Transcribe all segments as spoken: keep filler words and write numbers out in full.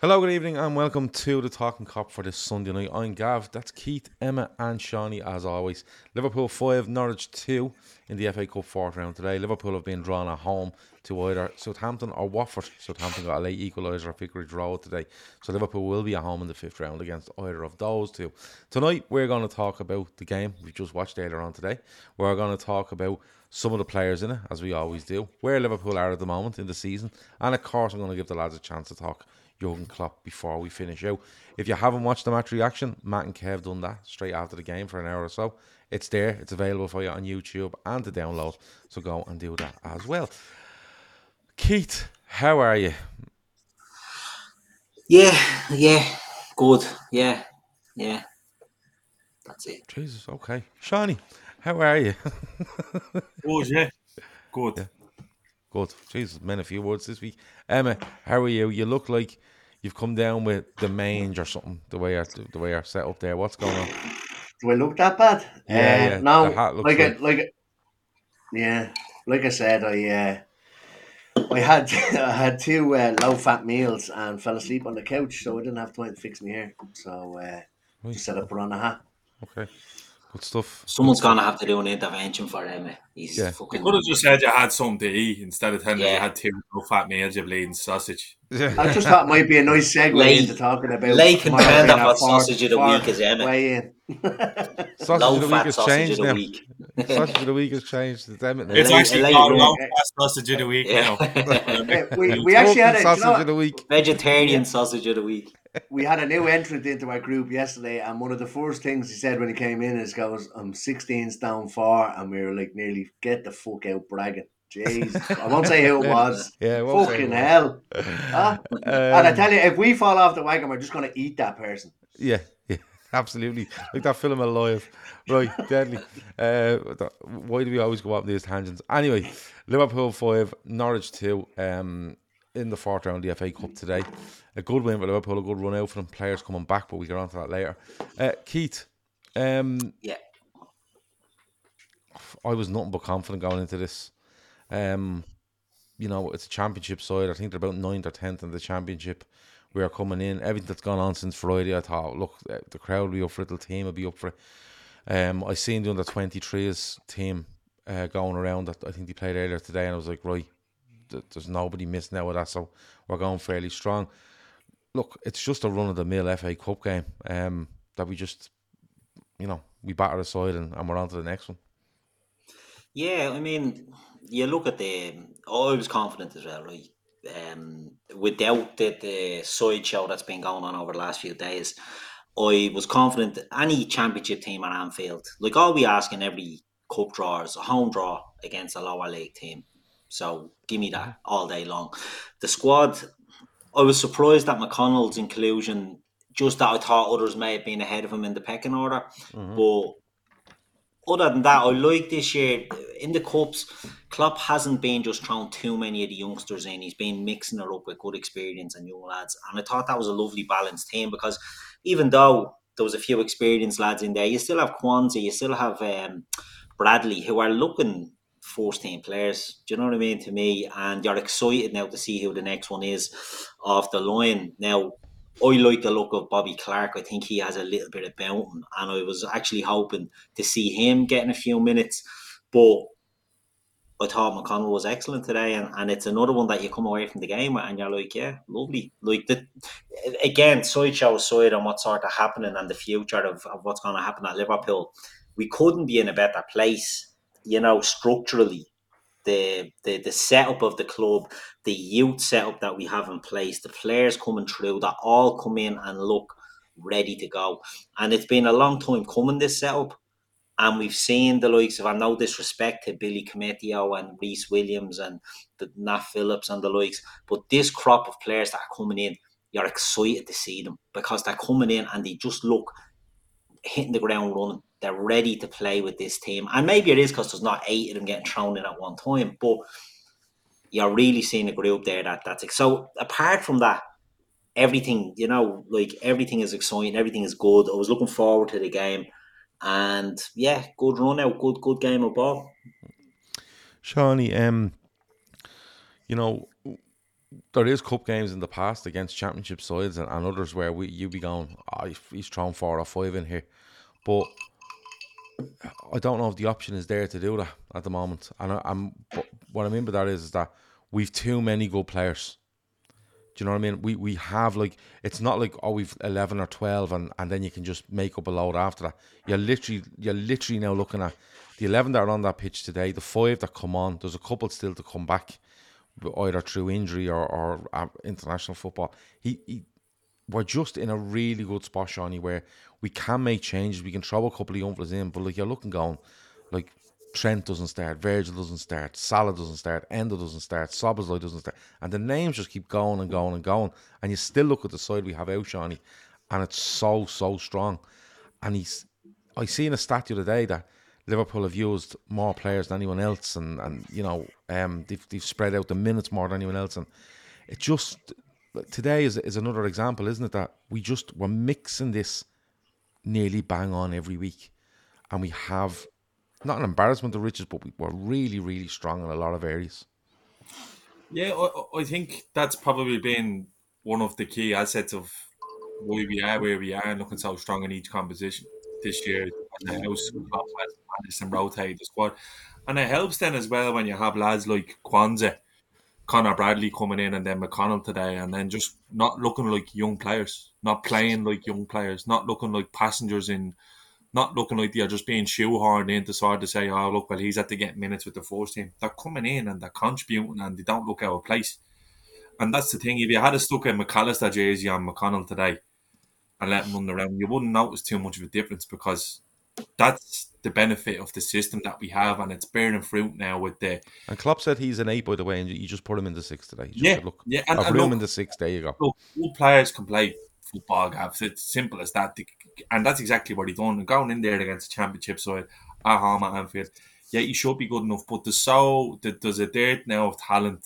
Hello, good evening, and welcome to the Talking Cop for this Sunday night. I'm Gav, that's Keith, Emma, and Shawnee, as always. Liverpool five, Norwich two in the F A Cup fourth round today. Liverpool have been drawn at home to either Southampton or Watford. Southampton got a late equaliser at Vicarage Road today, so Liverpool will be at home in the fifth round against either of those two. Tonight, we're going to talk about the game we just watched earlier on today. We're going to talk about some of the players in it, as we always do, where Liverpool are at the moment in the season, and of course, I'm going to give the lads a chance to talk Jürgen Klopp before we finish out. If you haven't watched the match reaction, Matt and Kev done that straight after the game for an hour or so. It's there, it's available for you on YouTube and to download, so go and do that as well. Keith, how are you? Yeah, yeah, good, yeah, yeah, that's it. Jesus, okay. Shani, how are you? Good, yeah, good. Yeah. Good. Jesus, man, a few words this week. Emma, how are you? You look like you've come down with the mange or something, the way you're, the way you're set up there. What's going on? Do I look that bad? Yeah, uh, yeah. No, the hat looks like, like... I, like yeah, like I said, I uh, I had I had two uh, low-fat meals and fell asleep on the couch, so I didn't have to wait to fix my hair. So uh, right. Just set up around the hat. Okay. Good stuff. Someone's going to have to do an intervention for him. He's yeah. fucking... You could have just said you had something to eat instead of telling yeah. you had two fat meals, you bleeding sausage. Yeah. I just thought it might be a nice segue Lay, into talking about... Lake and turn up what sausage of the week is, Emma. Sausage of the week has changed now. Sausage of the week has changed. It's actually called low-fat sausage of the week now. We, we actually had a... Sausage you know, of the week. Vegetarian sausage of the week. We had a new entrant into our group yesterday, and one of the first things he said when he came in is, goes, I'm sixteen stone four, and we were like, nearly, get the fuck out bragging. Jeez. I won't say who it was. Yeah, fucking hell. Huh? Um, and I tell you, if we fall off the wagon, we're just going to eat that person. Yeah, yeah, absolutely. Look, that film alive. Right, deadly. Uh, why do we always go up these tangents? Anyway, Liverpool five, Norwich two, um, in the fourth round of the F A Cup today. A good win for Liverpool, a good run out for them, players coming back, but we'll get on to that later. Uh, Keith, um, yeah, I was nothing but confident going into this. Um, you know, it's a championship side. I think they're about ninth or tenth in the championship. We are coming in. Everything that's gone on since Friday, I thought, look, the crowd will be up for it, the team will be up for it. Um, I seen the under twenty-threes team uh, going around that I think they played earlier today, and I was like, right, there's nobody missing out with that, so we're going fairly strong. Look, it's just a run-of-the-mill F A Cup game um, that we just, you know, we batter aside and, and we're on to the next one. Yeah, I mean, you look at the... Oh, I was confident as well, right? Um, without the, the sideshow that's been going on over the last few days, I was confident that any championship team at Anfield, like all we ask in every cup draw is a home draw against a lower league team. So give me that all day long. The squad... I was surprised at McConnell's inclusion, just that I thought others may have been ahead of him in the pecking order. Mm-hmm. But other than that, I like this year, in the Cups, Klopp hasn't been just throwing too many of the youngsters in. He's been mixing it up with good experience and young lads. And I thought that was a lovely balanced team, because even though there was a few experienced lads in there, you still have Quansah, you still have um, Bradley, who are looking... first team players, do you know what I mean, to me, and you're excited now to see who the next one is off the line. Now, I like the look of Bobby Clark. I think he has a little bit of bouncing, and I was actually hoping to see him getting a few minutes, but I thought McConnell was excellent today, and, and it's another one that you come away from the game and you're like, yeah, lovely. Like, the, again, sideshow aside on what's sort of happening and the future of, of what's going to happen at Liverpool, we couldn't be in a better place. You know, structurally, the, the the setup of the club, the youth setup that we have in place, the players coming through that all come in and look ready to go. And it's been a long time coming, this setup. And we've seen the likes of, I know, disrespect to Billy Cometio and Reece Williams and the Nat Phillips and the likes, but this crop of players that are coming in, you're excited to see them because they're coming in and they just look hitting the ground running. They're ready to play with this team. And maybe it is because there's not eight of them getting thrown in at one time. But you're really seeing a group there that that's like, so apart from that, everything, you know, like everything is exciting, everything is good. I was looking forward to the game, and yeah, good run out, good good game of ball. Shawnee, um, you know, there is cup games in the past against championship sides and, and others where we you be going, oh, he's thrown four or five in here, but I don't know if the option is there to do that at the moment. And I, I'm, what I mean by that is, is that we've too many good players. Do you know what I mean? We we have like, it's not like, oh, we've eleven or twelve and, and then you can just make up a load after that. You're literally you're literally now looking at the eleven that are on that pitch today, the five that come on. There's a couple still to come back, either through injury or, or international football. He, he we're just in a really good spot, Shawnee, where we can make changes, we can throw a couple of young fellas in, but like you're looking going, like Trent doesn't start, Virgil doesn't start, Salah doesn't start, Endo doesn't start, Szoboszlai doesn't start, and the names just keep going and going and going, and you still look at the side we have out, Shawnee, and it's so, so strong. And he's, I seen a stat the other day that Liverpool have used more players than anyone else, and, and you know, um, they've, they've spread out the minutes more than anyone else, and it just, today is is another example, isn't it, that we just, we're mixing this nearly bang on every week, and we have not an embarrassment of riches, but we were really, really strong in a lot of areas. Yeah, I, I think that's probably been one of the key assets of why we are where we are and looking so strong in each composition this year, and how Klopp has managed and rotated the squad. And it helps then as well when you have lads like Quansah, Connor Bradley coming in, and then McConnell today, and then just not looking like young players, not playing like young players, not looking like passengers in, not looking like they're just being shoehorned in to sort of say, oh, look, well, he's had to get minutes with the first team. They're coming in and they're contributing and they don't look out of place. And that's the thing. If you had a stuck at McAllister jersey on McConnell today and let him run around, you wouldn't notice too much of a difference, because that's the benefit of the system that we have, and it's bearing fruit now with the... And Klopp said he's an eight, by the way, and you just put him in the six today. You yeah, said, look, yeah. And, I've and look, him in the six, there you go. Look, all players can play football, Gavs. It's simple as that. And that's exactly what he done. And going in there against the championship side at home at Anfield, yeah, he should be good enough, but there's, so, there's a dirt now of talent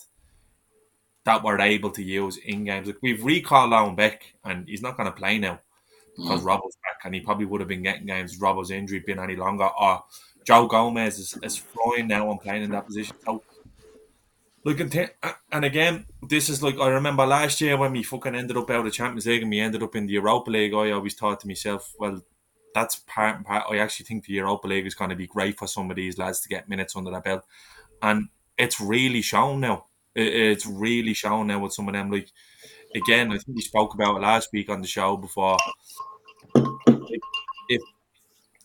that we're able to use in games. Like, we've recalled Lowen Beck, and he's not going to play now, because Robbo's back, and he probably would have been getting games. Robbo's injury been any longer, or Joe Gomez is, is flying now and playing in that position. So, look, and again, this is like, I remember last year when we fucking ended up out of the Champions League and we ended up in the Europa League. I always thought to myself, well, that's part and part. I actually think the Europa League is going to be great for some of these lads to get minutes under their belt, and it's really shown now. It's really shown now with some of them, like. Again, I think we spoke about it last week on the show before. If, if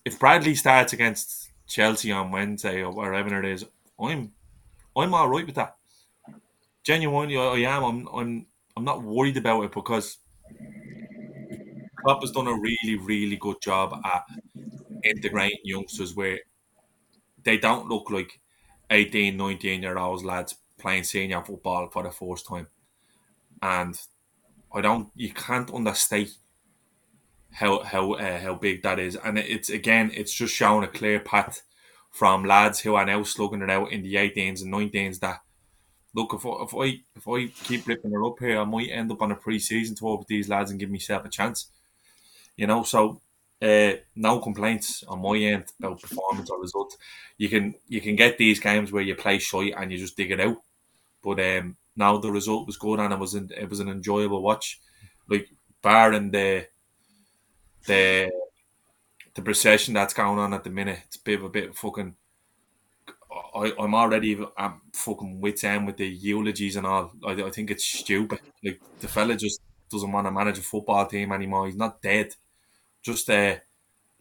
if Bradley starts against Chelsea on Wednesday or wherever it is, I'm I'm all right with that. Genuinely, I, I am. I'm I'm I'm not worried about it, because Klopp has done a really, really good job at integrating youngsters where they don't look like eighteen, nineteen-year-olds lads playing senior football for the first time. And I don't, you can't understate how how uh, how big that is. And it's, again, it's just showing a clear path from lads who are now slugging it out in the eighteens and nineteens that, look, if I, if I, if I keep ripping it up here, I might end up on a pre-season tour with these lads and give myself a chance. You know, so uh, no complaints on my end about performance or results. You can, you can get these games where you play shite and you just dig it out. But um. Now the result was good, and it was an, it was an enjoyable watch. Like, barring the the the procession that's going on at the minute, it's a bit of a bit of fucking. I, I'm already I'm fucking wits end with the eulogies and all. I, I think it's stupid. Like, the fella just doesn't want to manage a football team anymore. He's not dead. Just uh,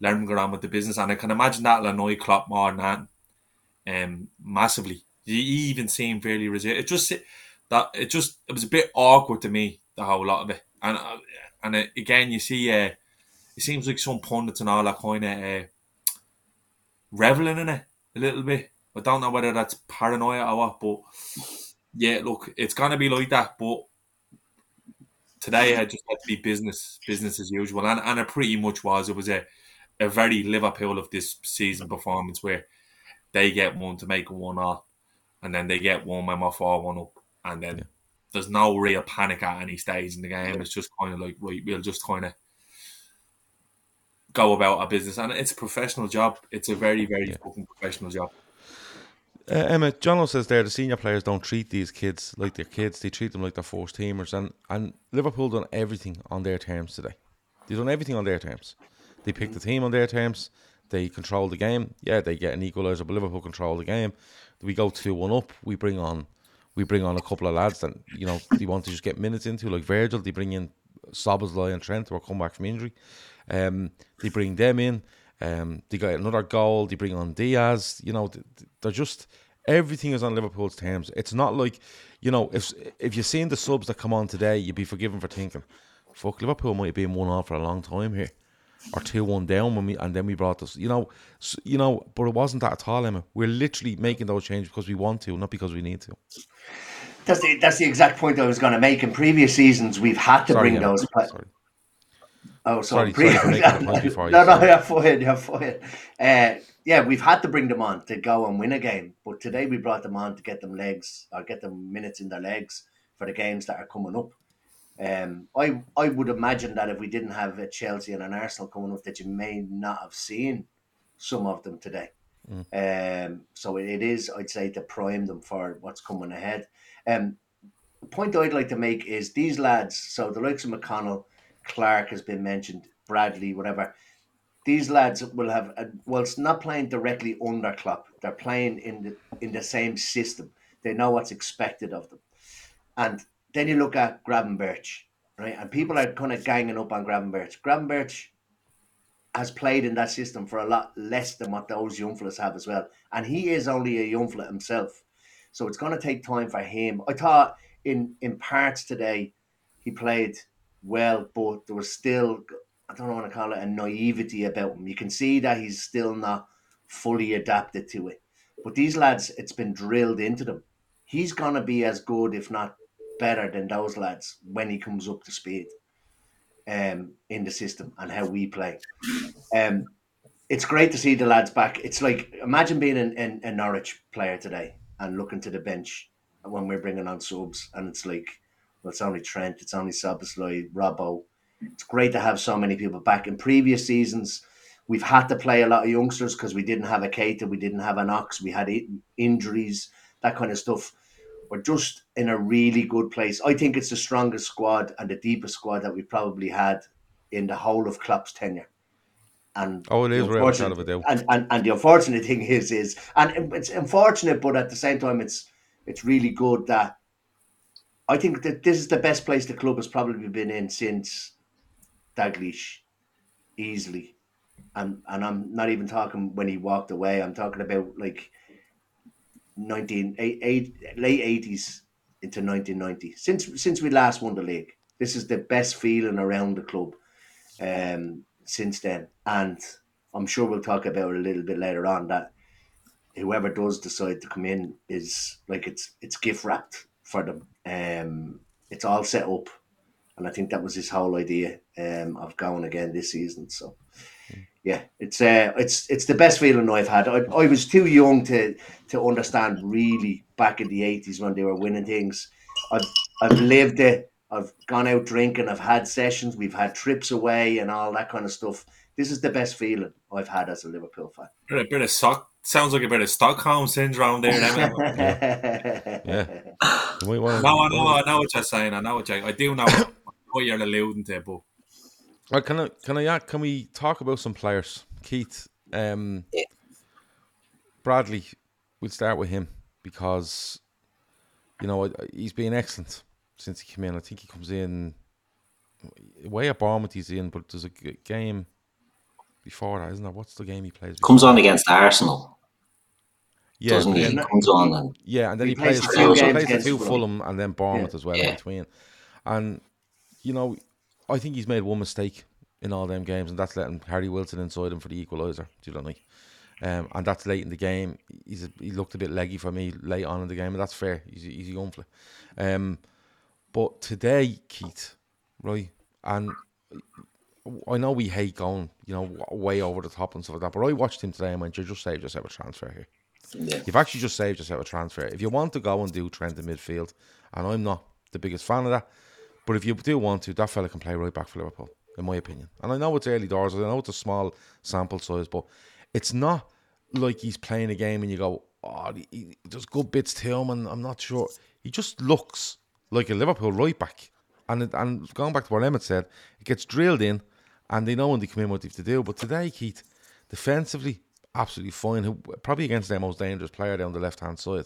let him get on with the business, and I can imagine that'll annoy Klopp more than that, um, massively. You even seem fairly resilient. It just. That it just it was a bit awkward to me, the whole lot of it, and and it, again, you see, uh, it seems like some pundits and all that kind of uh, reveling in it a little bit. I don't know whether that's paranoia or what, but yeah, look, it's gonna be like that. But today, I just had to be business, business as usual, and and it pretty much was. It was a a very Liverpool of this season performance, where they get one to make a one all, and then they get one when we're four one up. and then yeah. there's no real panic at any stage in the game. Yeah. It's just kind of like, right, we'll just kind of go about our business. And it's a professional job. It's a very, very yeah. fucking professional job. Uh, Emma, Jono says there, the senior players don't treat these kids like their kids. They treat them like their first teamers. And, and Liverpool done everything on their terms today. They've done everything on their terms. They picked the team on their terms. They control the game. Yeah, they get an equaliser, but Liverpool control the game. We go two one up. We bring on we bring on a couple of lads that, you know, they want to just get minutes into, like Virgil. They bring in Szoboszlai and Trent, who are come back from injury. Um, they bring them in. Um, they got another goal. They bring on Diaz. You know, they're just... Everything is on Liverpool's terms. It's not like, you know, if if you're seeing the subs that come on today, you'd be forgiven for thinking, fuck, Liverpool might have been one off for a long time here. Or two one down when we, and then we brought this, you know, so, you know, but it wasn't that at all, Emma. We're literally making those changes because we want to, not because we need to. That's the that's the exact point I was going to make. In previous seasons, we've had to sorry, bring Emma. those. But... Sorry. Oh, sorry. sorry, pre- sorry no, no, sorry. you're fine. You're fine. Uh, yeah, we've had to bring them on to go and win a game, but today we brought them on to get them legs or get them minutes in their legs for the games that are coming up. Um, I I would imagine that if we didn't have a Chelsea and an Arsenal coming up, that you may not have seen some of them today. Mm. Um, so it is, I'd say, to prime them for what's coming ahead. Um, the point I'd like to make is these lads, so the likes of McConnell, Clark has been mentioned, Bradley, whatever. These lads will have, a, whilst not playing directly under Klopp, they're playing in the in the same system. They know what's expected of them. And then you look at Gravenberch, right? And people are kind of ganging up on Gravenberch. Gravenberch has played in that system for a lot less than what those young fellas have as well. And he is only a young fella himself. So it's going to take time for him. I thought in, in parts today, he played well, but there was still, I don't want to call it a naivety about him. You can see that he's still not fully adapted to it. But these lads, it's been drilled into them. He's going to be as good, if not better than those lads when he comes up to speed um, in the system and how we play. Um, it's great to see the lads back. It's like, imagine being an, an, a Norwich player today and looking to the bench when we're bringing on subs and it's like, well, it's only Trent, it's only Szoboszlai, Robbo. It's great to have so many people back. In previous seasons, we've had to play a lot of youngsters because we didn't have a Keita, we didn't have an Ox, we had injuries, that kind of stuff. We're just in a really good place. I think it's the strongest squad and the deepest squad that we probably had in the whole of Klopp's tenure. And oh, it is real out of a deal. And, and and the unfortunate thing is is and it's unfortunate, but at the same time, it's it's really good that I think that this is the best place the club has probably been in since Dalglish, easily, and and I'm not even talking when he walked away. I'm talking about like nineteen eight, eight, late eighties into nineteen ninety. Since since we last won the league, this is the best feeling around the club um, since then. And I'm sure we'll talk about it a little bit later on that whoever does decide to come in is like it's it's gift wrapped for them. Um, it's all set up, and I think that was his whole idea um, of going again this season. So, yeah, it's uh, it's it's the best feeling I've had. I, I was too young to to understand really back in the eighties when they were winning things. I've I've lived it. I've gone out drinking. I've had sessions. We've had trips away and all that kind of stuff. This is the best feeling I've had as a Liverpool fan. A bit of sock sounds like a bit of Stockholm syndrome there. yeah. yeah. We no, I know, I know what you're saying. I know what you I do know what you're alluding to, but right, can I can I yeah, can we talk about some players? Keith, um, yeah. Bradley, we'll start with him because you know he's been excellent since he came in. I think he comes in way at Bournemouth he's in, but there's a game before that, isn't there? What's the game he plays? Before? Comes on against Arsenal. Yeah, doesn't he? He comes on and yeah, and then he, he plays, plays two, he plays two Fulham and then Bournemouth yeah. as well yeah. in between. And you know, I think he's made one mistake in all them games, and that's letting Harry Wilson inside him for the equaliser. Do you know what I mean? Um, and that's late in the game. He's a, he looked a bit leggy for me late on in the game, and that's fair. He's a, he's a young fella. Um, but today, Keith, right? And I know we hate going, you know, way over the top and stuff like that. But I watched him today and went, "You just saved yourself a transfer here." Yeah. You've actually just saved yourself a transfer. If you want to go and do Trent in midfield, and I'm not the biggest fan of that, but if you do want to, that fella can play right back for Liverpool, in my opinion. And I know it's early doors, I know it's a small sample size, but it's not like he's playing a game and you go, oh, he, he, there's good bits to him, and I'm not sure. He just looks like a Liverpool right back. And it, and going back to what Emmett said, it gets drilled in, and they know when they come in what they have to do. But today, Keith, defensively, absolutely fine. Who, probably against their most dangerous player down the left-hand side.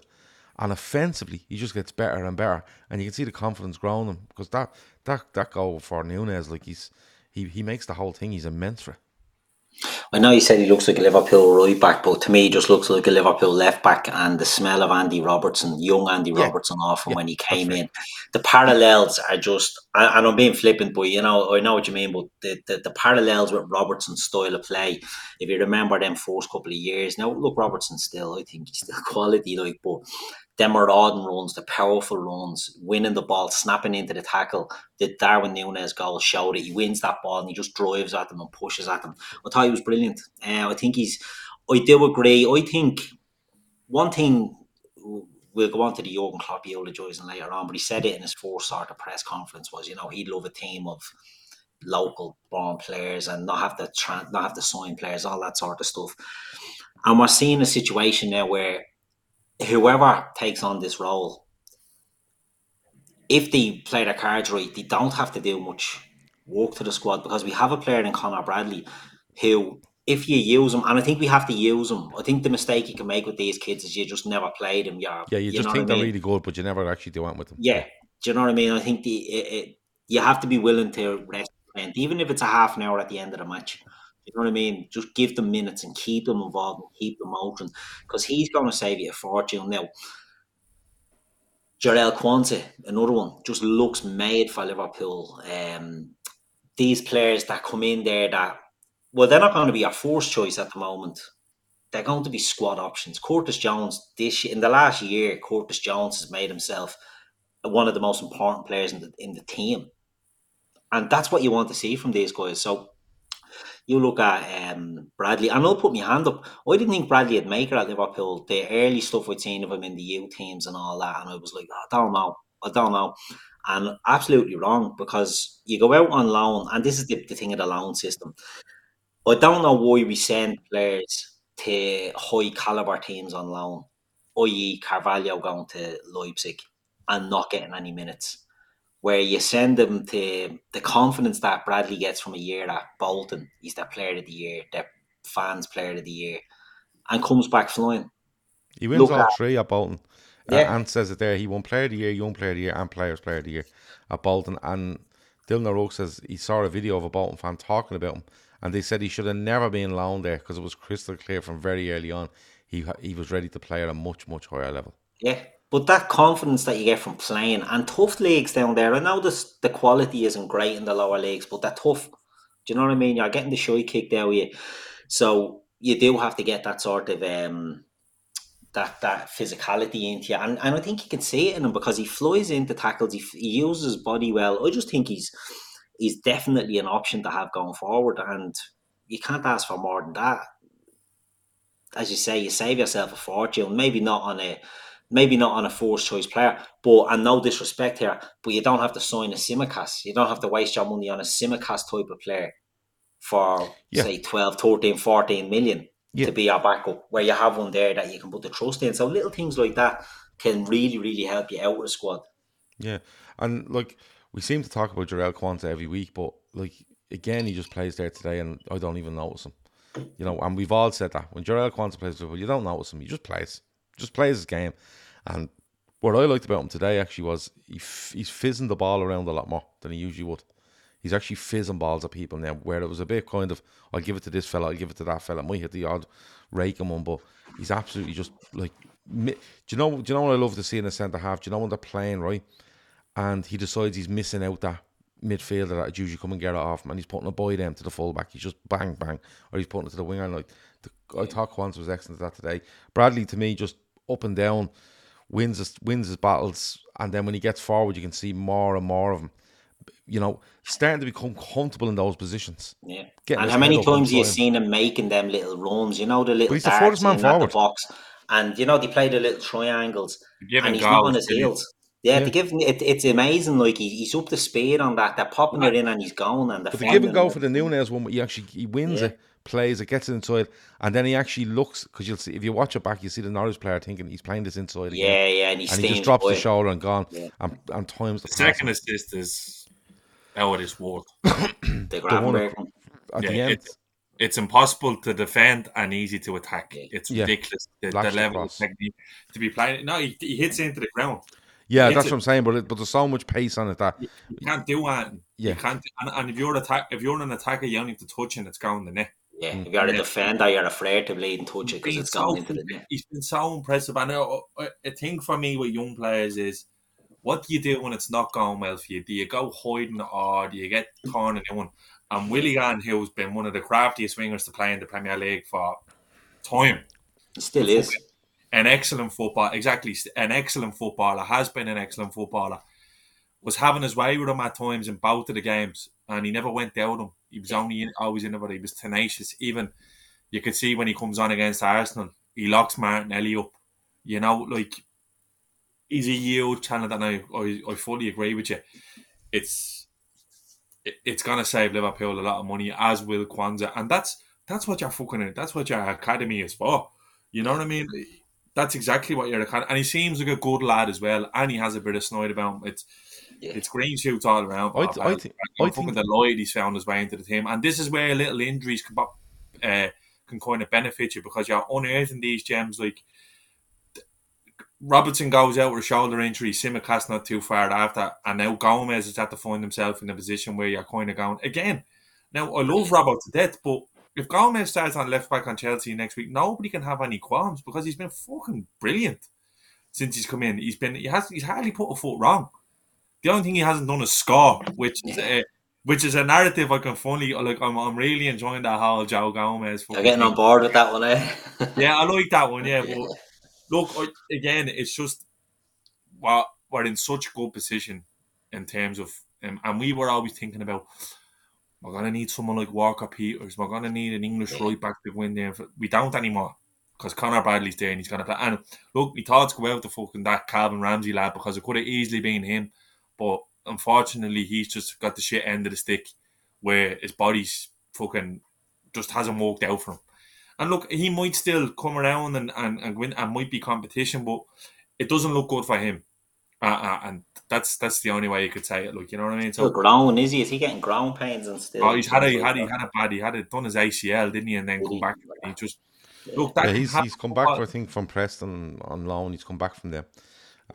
And offensively, he just gets better and better. And you can see the confidence growing him. Because that, that, that goal for Núñez, like he's he, he makes the whole thing. He's immense for it. I know you said he looks like a Liverpool right back, but to me he just looks like a Liverpool left back, and the smell of Andy Robertson, young Andy yeah. Robertson off him yeah, when he came right. in. The parallels are just, and I'm being flippant, but you know, I know what you mean, but the, the, the parallels with Robertson's style of play, if you remember them first couple of years, now look, Robertson still, I think he's still quality, like, but them marauding runs, the powerful runs, winning the ball, snapping into the tackle. The Darwin Núñez goal showed it. He wins that ball and he just drives at them and pushes at them. I thought he was brilliant. Uh, I think he's... I do agree. I think one thing... We'll go on to the Jürgen Klopp eulogising later on, but he said it in his first sort of press conference was, you know, he'd love a team of local born players and not have to tra- not have to sign players, all that sort of stuff. And we're seeing a situation now where whoever takes on this role, if they play their cards right, they don't have to do much work to the squad, because we have a player in Connor Bradley who, if you use him, and I think we have to use him, I think the mistake you can make with these kids is you just never played them. Yeah, yeah you, you just think they're mean? really good, but you never actually do anything with them. Yeah, do you know what I mean? I think the, it, it, you have to be willing to rest, even if it's a half an hour at the end of the match. You know what I mean? Just give them minutes and keep them involved and keep them motoring, because he's going to save you a fortune. Now, Jarell Quansah, another one, just looks made for Liverpool. Um, these players that come in there that, well, they're not going to be our first choice at the moment. They're going to be squad options. Curtis Jones, this in the last year, Curtis Jones has made himself one of the most important players in the, in the team. And that's what you want to see from these guys. So, you look at um, Bradley, and I'll put my hand up. I didn't think Bradley would make it at Liverpool. The early stuff I'd seen of him in the U teams and all that, and I was like, oh, I don't know, I don't know. And absolutely wrong, because you go out on loan, and this is the, the thing of the loan system. I don't know why we send players to high-caliber teams on loan, that is. Carvalho going to Leipzig and not getting any minutes, where you send them to the confidence that Bradley gets from a year at Bolton. He's their player of the year, their fans' player of the year, and comes back flying. He wins Look all at, three at Bolton. Yeah. Uh, and says it there, he won player of the year, young player of the year, and players' player of the year at Bolton. And Dylan O'Rourke says he saw a video of a Bolton fan talking about him, and they said he should have never been loaned there, because it was crystal clear from very early on he he was ready to play at a much, much higher level. Yeah. But that confidence that you get from playing, and tough leagues down there, I know this, the quality isn't great in the lower leagues, but they're tough. Do you know what I mean? You're getting the shy kicked out of you. So you do have to get that sort of um, that that physicality into you. And, and I think you can see it in him, because he flies into tackles, he, he uses his body well. I just think he's he's definitely an option to have going forward, and you can't ask for more than that. As you say, you save yourself a fortune, maybe not on a... Maybe not on a first choice player, but, and no disrespect here, but you don't have to sign a Tsimikas. You don't have to waste your money on a Tsimikas type of player for, yeah. say, twelve, thirteen, fourteen million yeah. to be our backup, where you have one there that you can put the trust in. So little things like that can really, really help you out with a squad. Yeah. And, like, we seem to talk about Jarell Quansah every week, but, like, again, he just plays there today and I don't even notice him. You know, and we've all said that. When Jarell Quansah plays football, you don't notice him. He just plays. Just plays his game. And what I liked about him today actually was he f- he's fizzing the ball around a lot more than he usually would. He's actually fizzing balls at people now, where it was a bit kind of, I'll give it to this fella, I'll give it to that fella. I might hit the odd raking one, but he's absolutely just like, mi- do you know do you know what I love to see in a centre half? Do you know when they're playing, right? And he decides he's missing out that midfielder that usually come and get it off him, and he's putting a boy down to the fullback. He's just bang, bang. Or he's putting it to the winger. Like, the, I thought Quansah was excellent at that today. Bradley, to me, just up and down, wins his, wins his battles, and then when he gets forward, you can see more and more of him. You know, starting to become comfortable in those positions. Yeah. Getting and how many times have you seen him making them little runs? You know, the little darts in the box. And, you know, they play the little triangles. And he's not on his heels. Yeah, yeah. They give, it, it's amazing. Like, he, he's up to speed on that. They're popping it in and he's going. And the give and go for the Núñez one, he actually he wins yeah. it, plays it, gets it inside. And then he actually looks, because you'll see, if you watch it back, you see the Norwich player thinking he's playing this inside again. Yeah, yeah. And, and he just drops away. the shoulder and gone. Yeah. And, and times the, the second assist is how it is worth. The Gravenberch one. At yeah, the end. It's, it's impossible to defend and easy to attack. It's yeah. ridiculous the, the level of technique to be playing. No, he, he hits into the ground. Yeah, that's it. what I'm saying. But it, but there's so much pace on it that you can't do that. Yeah, you can't. And, and if you're attack, if you're an attacker, you only have to touch and it's going the net. Yeah, if you're a defender, you're afraid to bleed and touch it because it's so, going into the net. He's been so impressive. And a, a thing for me with young players is, what do you do when it's not going well for you? Do you go hiding or do you get torn in one? And Willian, who's been one of the craftiest wingers to play in the Premier League for time, still is an excellent footballer. Exactly, an excellent footballer has been an excellent footballer. Was having his way with him at times in both of the games, and he never went down him. He was only in, always in it, but he was tenacious. Even you could see when he comes on against Arsenal, he locks Martinelli up. You know, like, he's a huge talent, and I, I, I fully agree with you. It's. It's gonna save Liverpool a lot of money, as will Quansah, and that's that's what your fucking that's what your academy is for. You know what I mean? That's exactly what your academy. And he seems like a good lad as well, and he has a bit of snide about him. It's yeah. it's green shoots all around. I, I, I, I think I'm I fucking think... delighted he's found his way into the team, and this is where little injuries can uh, can kind of benefit you, because you're unearthing these gems. Like Robertson goes out with a shoulder injury, Simicast not too far after, and now Gomez has had to find himself in a position where you're kind of going, again, now I love Robbo to death, but if Gomez starts on left-back on Chelsea next week, nobody can have any qualms, because he's been fucking brilliant since he's come in. He's been, he has, he's hardly put a foot wrong. The only thing he hasn't done is score, which is a, which is a narrative I can finally, like, I'm, I'm really enjoying that whole Joe Gomez. You're getting on board with that one, eh? Yeah, I like that one, yeah, but... Look, again, it's just well, we're in such a good position in terms of, um, and we were always thinking about, we're going to need someone like Walker Peters, we're going to need an English right back to win there. We don't anymore, because Connor Bradley's there and he's going to play. And look, we thought to go out to fucking that Calvin Ramsey lad, because it could have easily been him, but unfortunately, he's just got the shit end of the stick where his body's fucking just hasn't worked out for him. And look, he might still come around and, and, and win, and might be competition, but it doesn't look good for him. Uh, uh, and that's that's the only way you could say it. Look, you know what I mean? So still grown, is he? Is he getting ground pains and stuff? Oh, he's had a, he had he had a bad. He had it done his A C L, didn't he? And then come back. He just look. That yeah, he's he's come back, I think, from Preston on loan. He's come back from there,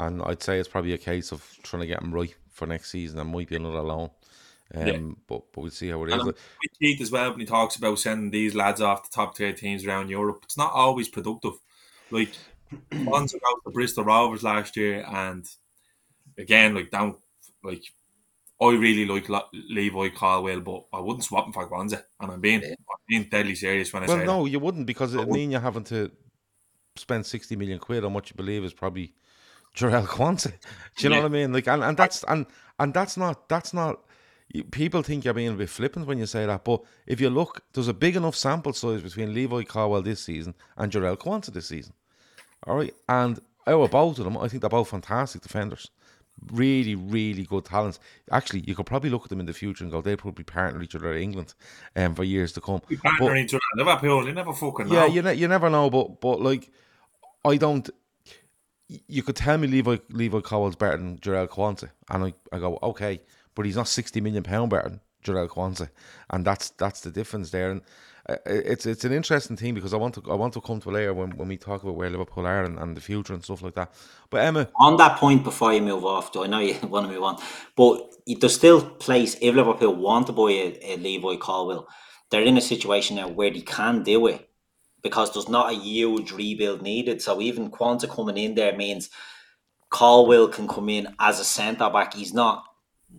and I'd say it's probably a case of trying to get him right for next season. That might be another loan. Um, yeah. but, but we'll see how it is. And Keith as well, when he talks about sending these lads off the top tier teams around Europe, it's not always productive. Like Bonds went out to Bristol Rovers last year, and again, like don't like I really like Levi Colwell, but I wouldn't swap him for Quansah. And I'm being, yeah. I'm being deadly serious when I well, say well no that. You wouldn't, because it mean you're having to spend sixty million quid on what you believe is probably Jarell Quansah. Do you yeah. know what I mean? Like, and, and that's and, and that's not that's not people think you're being a bit flippant when you say that, but if you look, there's a big enough sample size between Levi Colwell this season and Jarell Quansah this season. All right, and out of both of them, I think they're both fantastic defenders. Really, really good talents. Actually, you could probably look at them in the future and go, they'll probably partner each other in England um, for years to come. They partner but, each other in Liverpool, you never fucking know. Yeah, you, ne- you never know, but, but like, I don't... You could tell me Levi, Levi Colwell's better than Jarell Quansah, and I, I go, okay... But he's not sixty million pound better than Jarell Quansah, and that's that's the difference there. And uh, it's it's an interesting thing, because I want to I want to come to later when, when we talk about where Liverpool are and, and the future and stuff like that. But Emma, on that point, before you move off, though, I know you want to move on, but there's still place if Liverpool want to buy a, a Levi Colwell. They're in a situation now where they can do it, because there's not a huge rebuild needed. So even Quansah coming in there means Colwell can come in as a centre back. He's not.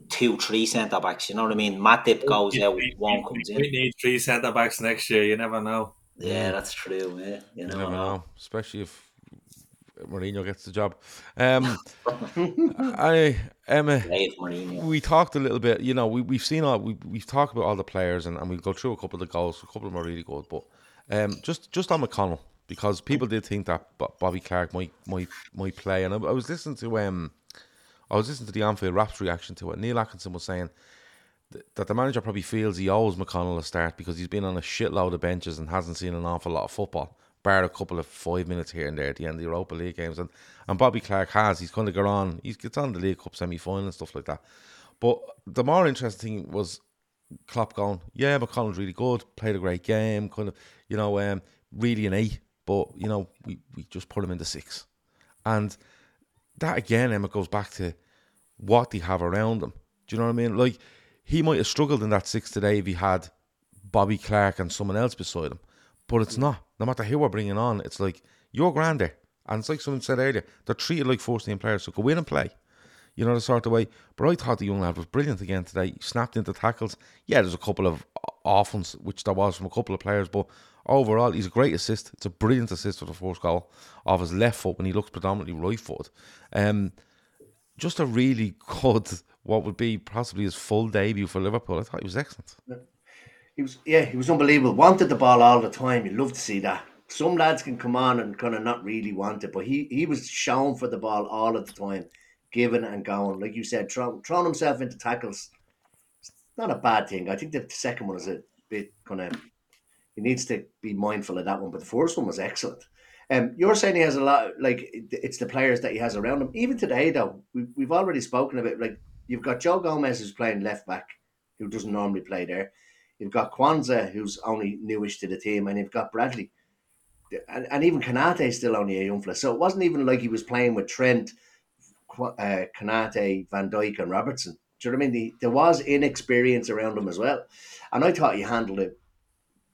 Two, three centre backs, you know what I mean? Matip goes we, out, we, one comes we in. We need three centre backs next year, you never know. Yeah, that's true, man. You, you never know. know, especially if Mourinho gets the job. Um, I, Emma, we talked a little bit, you know, we, we've seen all, we, we've talked about all the players, and, and we'll go through a couple of the goals, a couple of them are really good, but um, just, just on McConnell, because people did think that Bobby Clark might might might play. And I, I was listening to um, I was listening to the Anfield Raps reaction to it. Neil Atkinson was saying th- that the manager probably feels he owes McConnell a start because he's been on a shitload of benches and hasn't seen an awful lot of football, bar a couple of five minutes here and there at the end of the Europa League games. And, and Bobby Clark has. He's kind of gone on. He's gets on the League Cup semi-final and stuff like that. But the more interesting thing was Klopp going, yeah, McConnell's really good, played a great game, kind of, you know, um, really an eight, but, you know, we, we just put him into six. And that, again, Emma, goes back to what they have around him. Do you know what I mean? Like, he might have struggled in that six today if he had Bobby Clark and someone else beside him, but it's not. No matter who we're bringing on, it's like, you're grand there. And it's like someone said earlier, they're treated like first-team players, so go in and play. You know, the sort of way. But I thought the young lad was brilliant again today. He snapped into tackles. Yeah, there's a couple of offense, which there was from a couple of players. But overall, he's a great assist. It's a brilliant assist for the first goal of his left foot when he looks predominantly right foot. Um, just a really good, what would be possibly his full debut for Liverpool. I thought he was excellent. He was, yeah, he was unbelievable. Wanted the ball all the time. You love to see that. Some lads can come on and kind of not really want it. But he, he was shown for the ball all of the time. Giving and going, like you said, throw, throwing himself into tackles. It's not a bad thing. I think the second one is a bit kind of, he needs to be mindful of that one, but the first one was excellent. Um, you're saying he has a lot, like it's the players that he has around him. Even today, though, we, we've already spoken about, like, you've got Joe Gomez who's playing left back, who doesn't normally play there. You've got Quansah, who's only newish to the team, and you've got Bradley, and, and even Kanate's still only a young fella. So it wasn't even like he was playing with Trent, Uh, Kanate, Van Dijk and Robertson. Do you know what I mean? The, there was inexperience around him as well, and I thought he handled it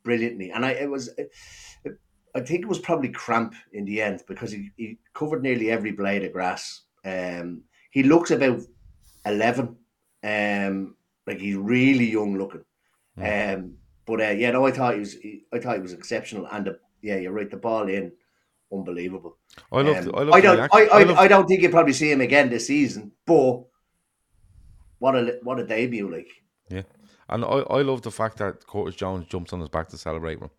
brilliantly. And I it was, it, I think it was probably cramp in the end because he, he covered nearly every blade of grass. Um, he looks about eleven, um, like he's really young looking. Mm. Um, but uh, yeah, no, I thought he was. He, I thought he was exceptional, and the, yeah, you're right. The ball in. Unbelievable. I love. Um, I, I don't. I, I, I, loved... I don't think you'll probably see him again this season. But what a what a debut! Like, yeah, and I, I love the fact that Curtis Jones jumps on his back to celebrate him.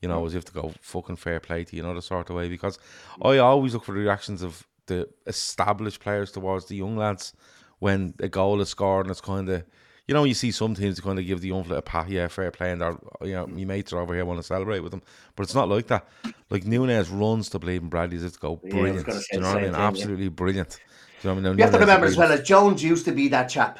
You know, as if to go fucking fair play to you, know, the sort of way. Because I always look for the reactions of the established players towards the young lads when a goal is scored, and it's kind of, you know, you see some teams that kind of give the young fella a pat, yeah, fair play, and you know, my mates are over here want to celebrate with them. But it's not like that. Like, Núñez runs to Bleeding Bradley's, it's go brilliant. Yeah, do you know what I mean? Thing, absolutely yeah. brilliant. Do you know what I mean? You have to remember as well as Jones used to be that chap.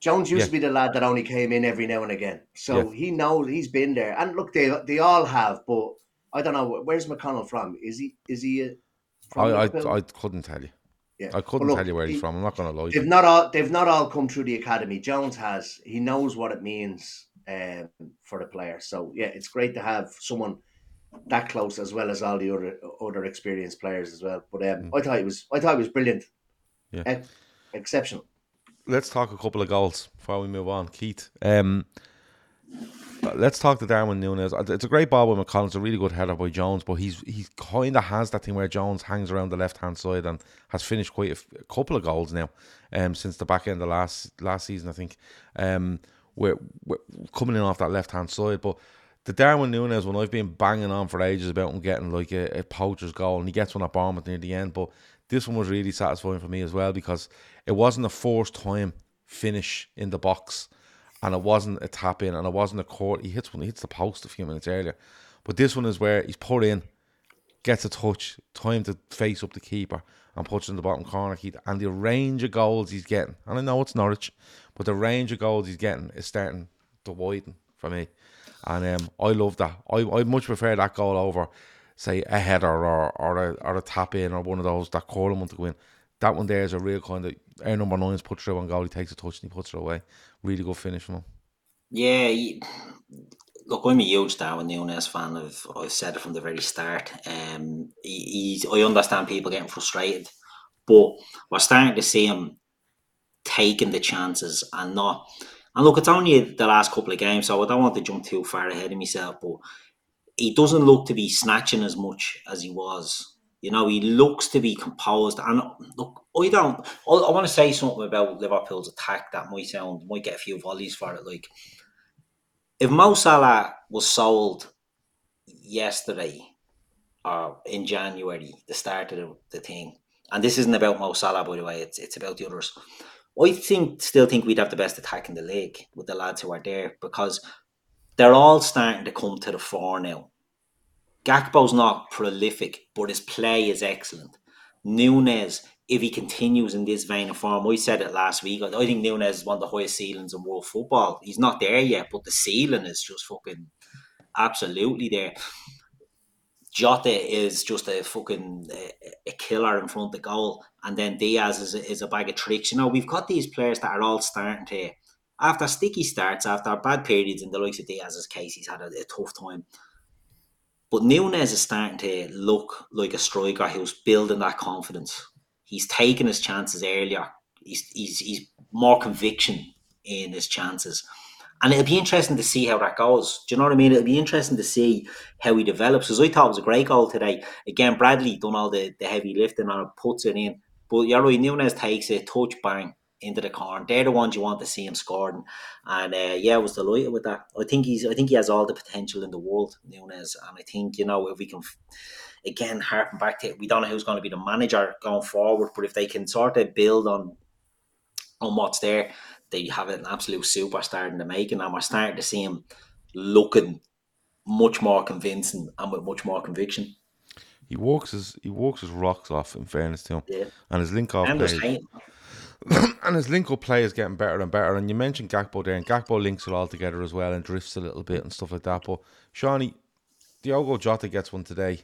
Jones used yeah. to be the lad that only came in every now and again. So yeah. he knows he's been there. And look, they they all have, but I don't know, where's McConnell from? Is he is he? Uh, from I, I I couldn't tell you. Yeah. I couldn't look, tell you where he's he, from. I'm not going to lie. They've not all they've not all come through the academy. Jones has. He knows what it means um, for the player. So yeah, it's great to have someone that close, as well as all the other other experienced players as well. But um, mm. I thought it was I thought it was brilliant. Yeah, uh, exceptional. Let's talk a couple of goals before we move on, Keith. Um, let's talk to Darwin Núñez. It's a great ball by McConnell. It's a really good header by Jones, but he's he kind of has that thing where Jones hangs around the left-hand side and has finished quite a, f- a couple of goals now um, since the back end of last last season, I think, um, we're, we're coming in off that left-hand side. But the Darwin Núñez one, I've been banging on for ages about him getting like a, a poacher's goal, and he gets one at Bournemouth near the end. But this one was really satisfying for me as well, because it wasn't a forced-time finish in the box, and it wasn't a tap in, and it wasn't a court. He hits one, he hits the post a few minutes earlier. But this one is where he's put in, gets a touch, time to face up the keeper, and puts it in the bottom corner, Keith. And the range of goals he's getting, and I know it's Norwich, but the range of goals he's getting is starting to widen for me. And um, I love that. I I much prefer that goal over, say, a header or or a, or a tap in or one of those that Corlin want to go in. That one there is a real kind of, our number nine is put through on goal, he takes a touch and he puts it away. Really good finish from him. Yeah, he, look, I'm a huge Darwin Núñez fan. I've, I've said it from the very start. Um, he, he's, I understand people getting frustrated, but we're starting to see him taking the chances and not... And look, it's only the last couple of games, so I don't want to jump too far ahead of myself, but he doesn't look to be snatching as much as he was. You know, he looks to be composed. And look, I don't, I, I want to say something about Liverpool's attack that might sound, might get a few volleys for it. Like, if Mo Salah was sold yesterday, or in January, the start of the, the thing. And this isn't about Mo Salah, by the way. It's it's about the others. I think still think we'd have the best attack in the league with the lads who are there, because they're all starting to come to the fore now. Gakpo's not prolific, but his play is excellent. Núñez, if he continues in this vein of form, I said it last week, I think Núñez is one of the highest ceilings in world football. He's not there yet, but the ceiling is just fucking absolutely there. Jota is just a fucking a killer in front of the goal. And then Diaz is a, is a bag of tricks. You know, we've got these players that are all starting to, after sticky starts, after bad periods, in the likes of Diaz's case, he's had a, a tough time. But Núñez is starting to look like a striker who's building that confidence. He's taking his chances earlier. He's, he's, he's more conviction in his chances. And it'll be interesting to see how that goes. Do you know what I mean? It'll be interesting to see how he develops. Because I thought it was a great goal today. Again, Bradley done all the, the heavy lifting and puts it in. But you're right, Núñez takes a touch bang into the corner. They're the ones you want to see him scoring. And uh, yeah, I was delighted with that. I think he's. I think he has all the potential in the world, Núñez. And I think, you know, if we can, again, harping back to it, we don't know who's going to be the manager going forward. But if they can sort of build on on what's there, they have an absolute superstar in the making, and we're starting to see him looking much more convincing and with much more conviction. He walks his he walks his rocks off, in fairness to him, yeah. and his link off play, and his link up play is getting better and better. And you mentioned Gakpo there, and Gakpo links it all together as well and drifts a little bit and stuff like that. But Shawnee, Diogo Jota gets one today.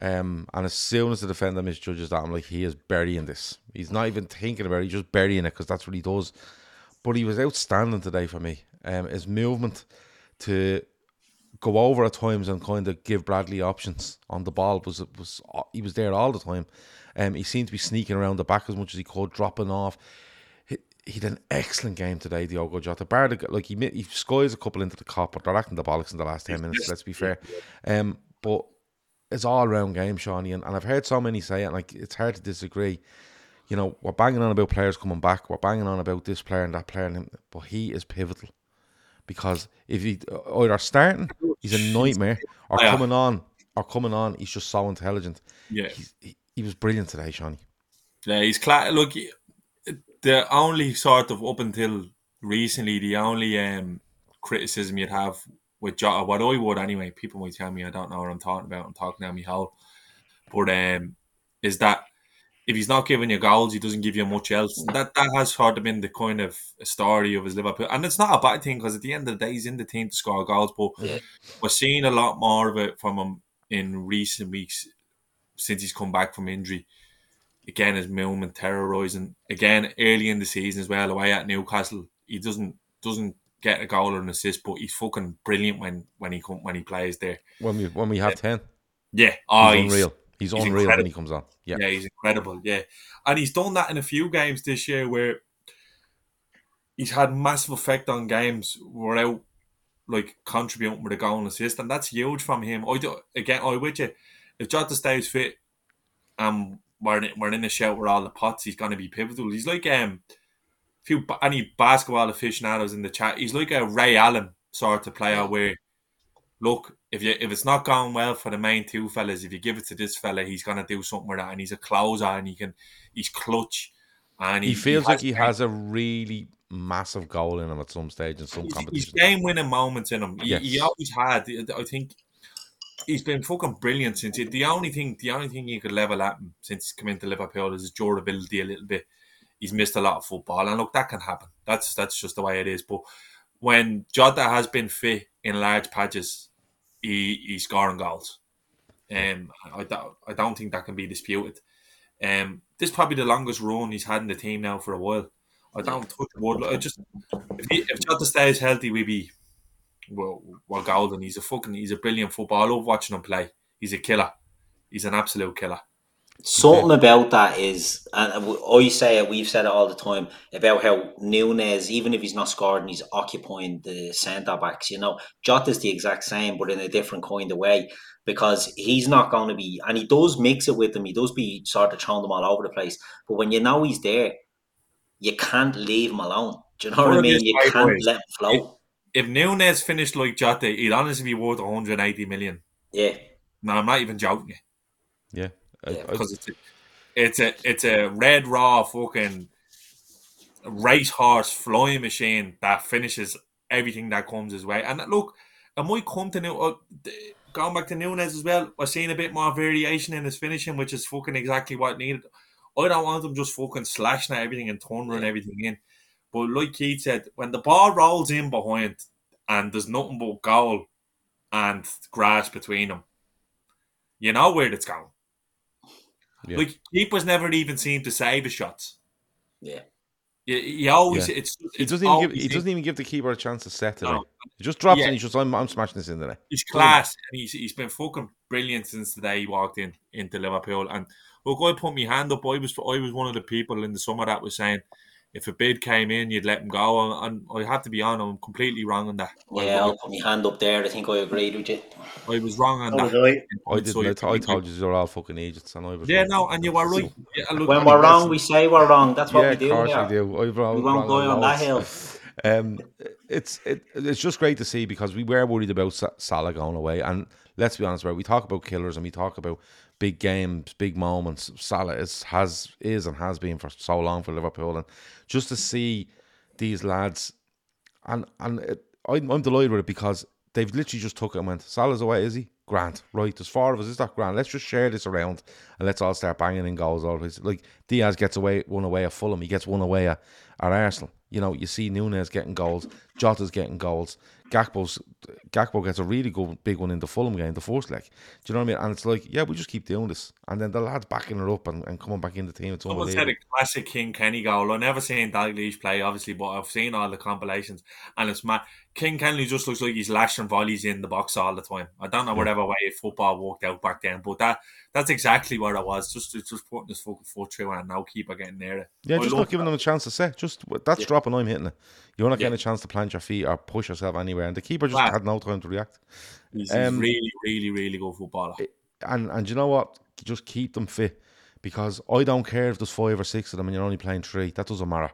Um, and as soon as the defender misjudges that, I'm like, he is burying this. He's not even thinking about it. He's just burying it because that's what he does. But he was outstanding today for me. Um, his movement to go over at times and kind of give Bradley options on the ball, was was he was there all the time. Um, he seemed to be sneaking around the back as much as he could, dropping off. He, he did an excellent game today, Diogo Jota. Bar the, like he he skies a couple into the cop, but they're acting the bollocks in the last ten minutes. Let's be fair. Um, but it's all round game, Shawnee, and, and I've heard so many say it. Like, it's hard to disagree. You know, we're banging on about players coming back. We're banging on about this player and that player. And him, but he is pivotal. Because if he either starting, he's a nightmare, or oh, yeah. coming on, or coming on, he's just so intelligent. Yeah, he's, he, he was brilliant today, Shawnee. Yeah, he's class. Look, the only sort of, up until recently, the only um, criticism you'd have with Jota, what I would anyway, people might tell me I don't know what I'm talking about, I'm talking out my hole, but um, is that if he's not giving you goals, he doesn't give you much else. That that has sort of been the kind of story of his Liverpool. And it's not a bad thing, because at the end of the day, he's in the team to score goals. But yeah. we're seeing a lot more of it from him in recent weeks since he's come back from injury. Again, his movement terrorising. Again, early in the season as well, away at Newcastle, he doesn't doesn't get a goal or an assist, but he's fucking brilliant when when he come, when he plays there. When we when we have ten, yeah, oh, he's, he's unreal. He's, he's unreal incredible. When he comes on. Yeah. yeah, he's incredible. Yeah, and he's done that in a few games this year where he's had massive effect on games without like contributing with a goal and assist, and that's huge from him. I do, again, I with you. If Jota stays fit, um, we're in, we're in a shout with all the pots. He's going to be pivotal. He's like um, a few any basketball aficionados in the chat. He's like a Ray Allen sort of player where, look, if you if it's not going well for the main two fellas, if you give it to this fella, he's gonna do something with that, and he's a closer, and he can, he's clutch, and he, he feels he like he has a really massive goal in him at some stage in some competition. He's game-winning moments in him. He, yes. he always had. I think he's been fucking brilliant since. It, the only thing, the only thing you could level at him since he's come into Liverpool is his durability a little bit. He's missed a lot of football, and look, that can happen. That's that's just the way it is. But when Jota has been fit in large patches, He, he's scoring goals. Um, I, don't, I don't think that can be disputed. Um, this is probably the longest run he's had in the team now for a while. I don't touch wood. I just if, he, if Jota stays healthy, we be well, we're golden. He's a fucking he's a brilliant footballer. I love watching him play. He's a killer. He's an absolute killer. Something about that is, and I say it, we've said it all the time, about how Núñez, even if he's not scoring, he's occupying the centre-backs, you know. Jota's the exact same, but in a different kind of way, because he's not going to be, and he does mix it with them, he does be sort of throwing them all over the place, but when you know he's there, you can't leave him alone. Do you know what I mean? You can't let him flow. If, if Núñez finished like Jota, he'd honestly be worth one hundred eighty million. Yeah. Man, I'm not even joking. Yeah, yeah I, because I, it's, a, it's a it's a red raw fucking race horse flying machine that finishes everything that comes his way. And look, it might come to new. Going back to Núñez as well, I've seen a bit more variation in his finishing, which is fucking exactly what needed. I don't want him just fucking slashing at everything and turning yeah. everything in. But like Keith said, when the ball rolls in behind and there's nothing but goal and grass between them, you know where it's going. Yeah. Like, keepers never even seem to save the shots. Yeah. You, you always... Yeah. It's, it's it, doesn't even give, it doesn't even give the keeper a chance to set it. No. He just drops yeah. and he's just, I'm, I'm smashing this in there. He's class. And he's, he's been fucking brilliant since the day he walked in into Liverpool. And look, I put my hand up. I was, I was one of the people in the summer that was saying, if a bid came in, you'd let him go. And I have to be honest, I'm completely wrong on that. Yeah, I'll put my hand up there. I think I agreed with you. I was wrong on that. Right. I didn't. So I told you, you you're all fucking idiots. And I was yeah, wrong. no, and you were right. Yeah, look, when we're wrong, we say we're wrong. That's what yeah, we do. Of course we do. I was wrong, we won't go on, on that hill. um, it's it, it's just great to see, because we were worried about Salah going away. And let's be honest, right? We talk about killers and we talk about big games, big moments. Salah is, has, is and has been for so long for Liverpool, and just to see these lads, and and it, I, I'm delighted with it, because they've literally just took it and went, Salah's away, is he? Grand, right? There's four of us. Is that grand? Let's just share this around and let's all start banging in goals. Always like Diaz gets away one away at Fulham, he gets one away at, at Arsenal. You know, you see Núñez getting goals, Jota's getting goals, Gakpo's, Gakpo gets a really good big one in the Fulham game, the first leg. Do you know what I mean? And it's like, yeah, we just keep doing this. And then the lads backing it up and, and coming back in the team. It's someone said a classic King Kenny goal. I've never seen Dalglish play, obviously, but I've seen all the compilations. And it's mad. King Kenny just looks like he's lashing volleys in the box all the time. I don't know yeah. whatever way football worked out back then, but that that's exactly what it was. Just just putting his fucking foot through and now keeper getting near it. Yeah, I just not giving that. them a chance to set. Just that's yeah. dropping, I'm hitting it. You're not yeah. getting a chance to plant your feet or push yourself anywhere. And the keeper just wow. had no time to react. He's um, really, really, really good footballer. And and you know what? Just keep them fit, because I don't care if there's five or six of them and you're only playing three. That doesn't matter.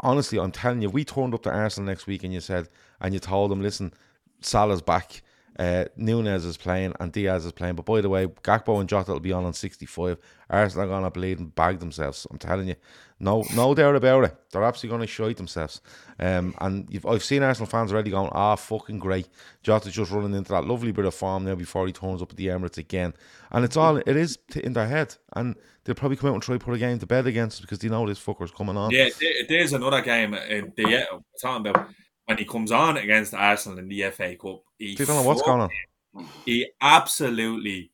Honestly, I'm telling you, we turned up to Arsenal next week and you said, and you told them, listen, Salah's back, uh, Núñez is playing and Diaz is playing. But by the way, Gakpo and Jota will be on on sixty-five. Arsenal are going to bleed and bag themselves. I'm telling you, no no doubt about it. They're absolutely going to shite themselves. Um, and you've, I've seen Arsenal fans already going, ah, oh, fucking great. Jota's just running into that lovely bit of form now before he turns up at the Emirates again. And it's all, it is in their head. And they'll probably come out and try to put a game to bed against us because they know this fucker's coming on. Yeah, there's another game in the, I'm talking about when he comes on against Arsenal in the F A Cup. He don't know what's going on. He absolutely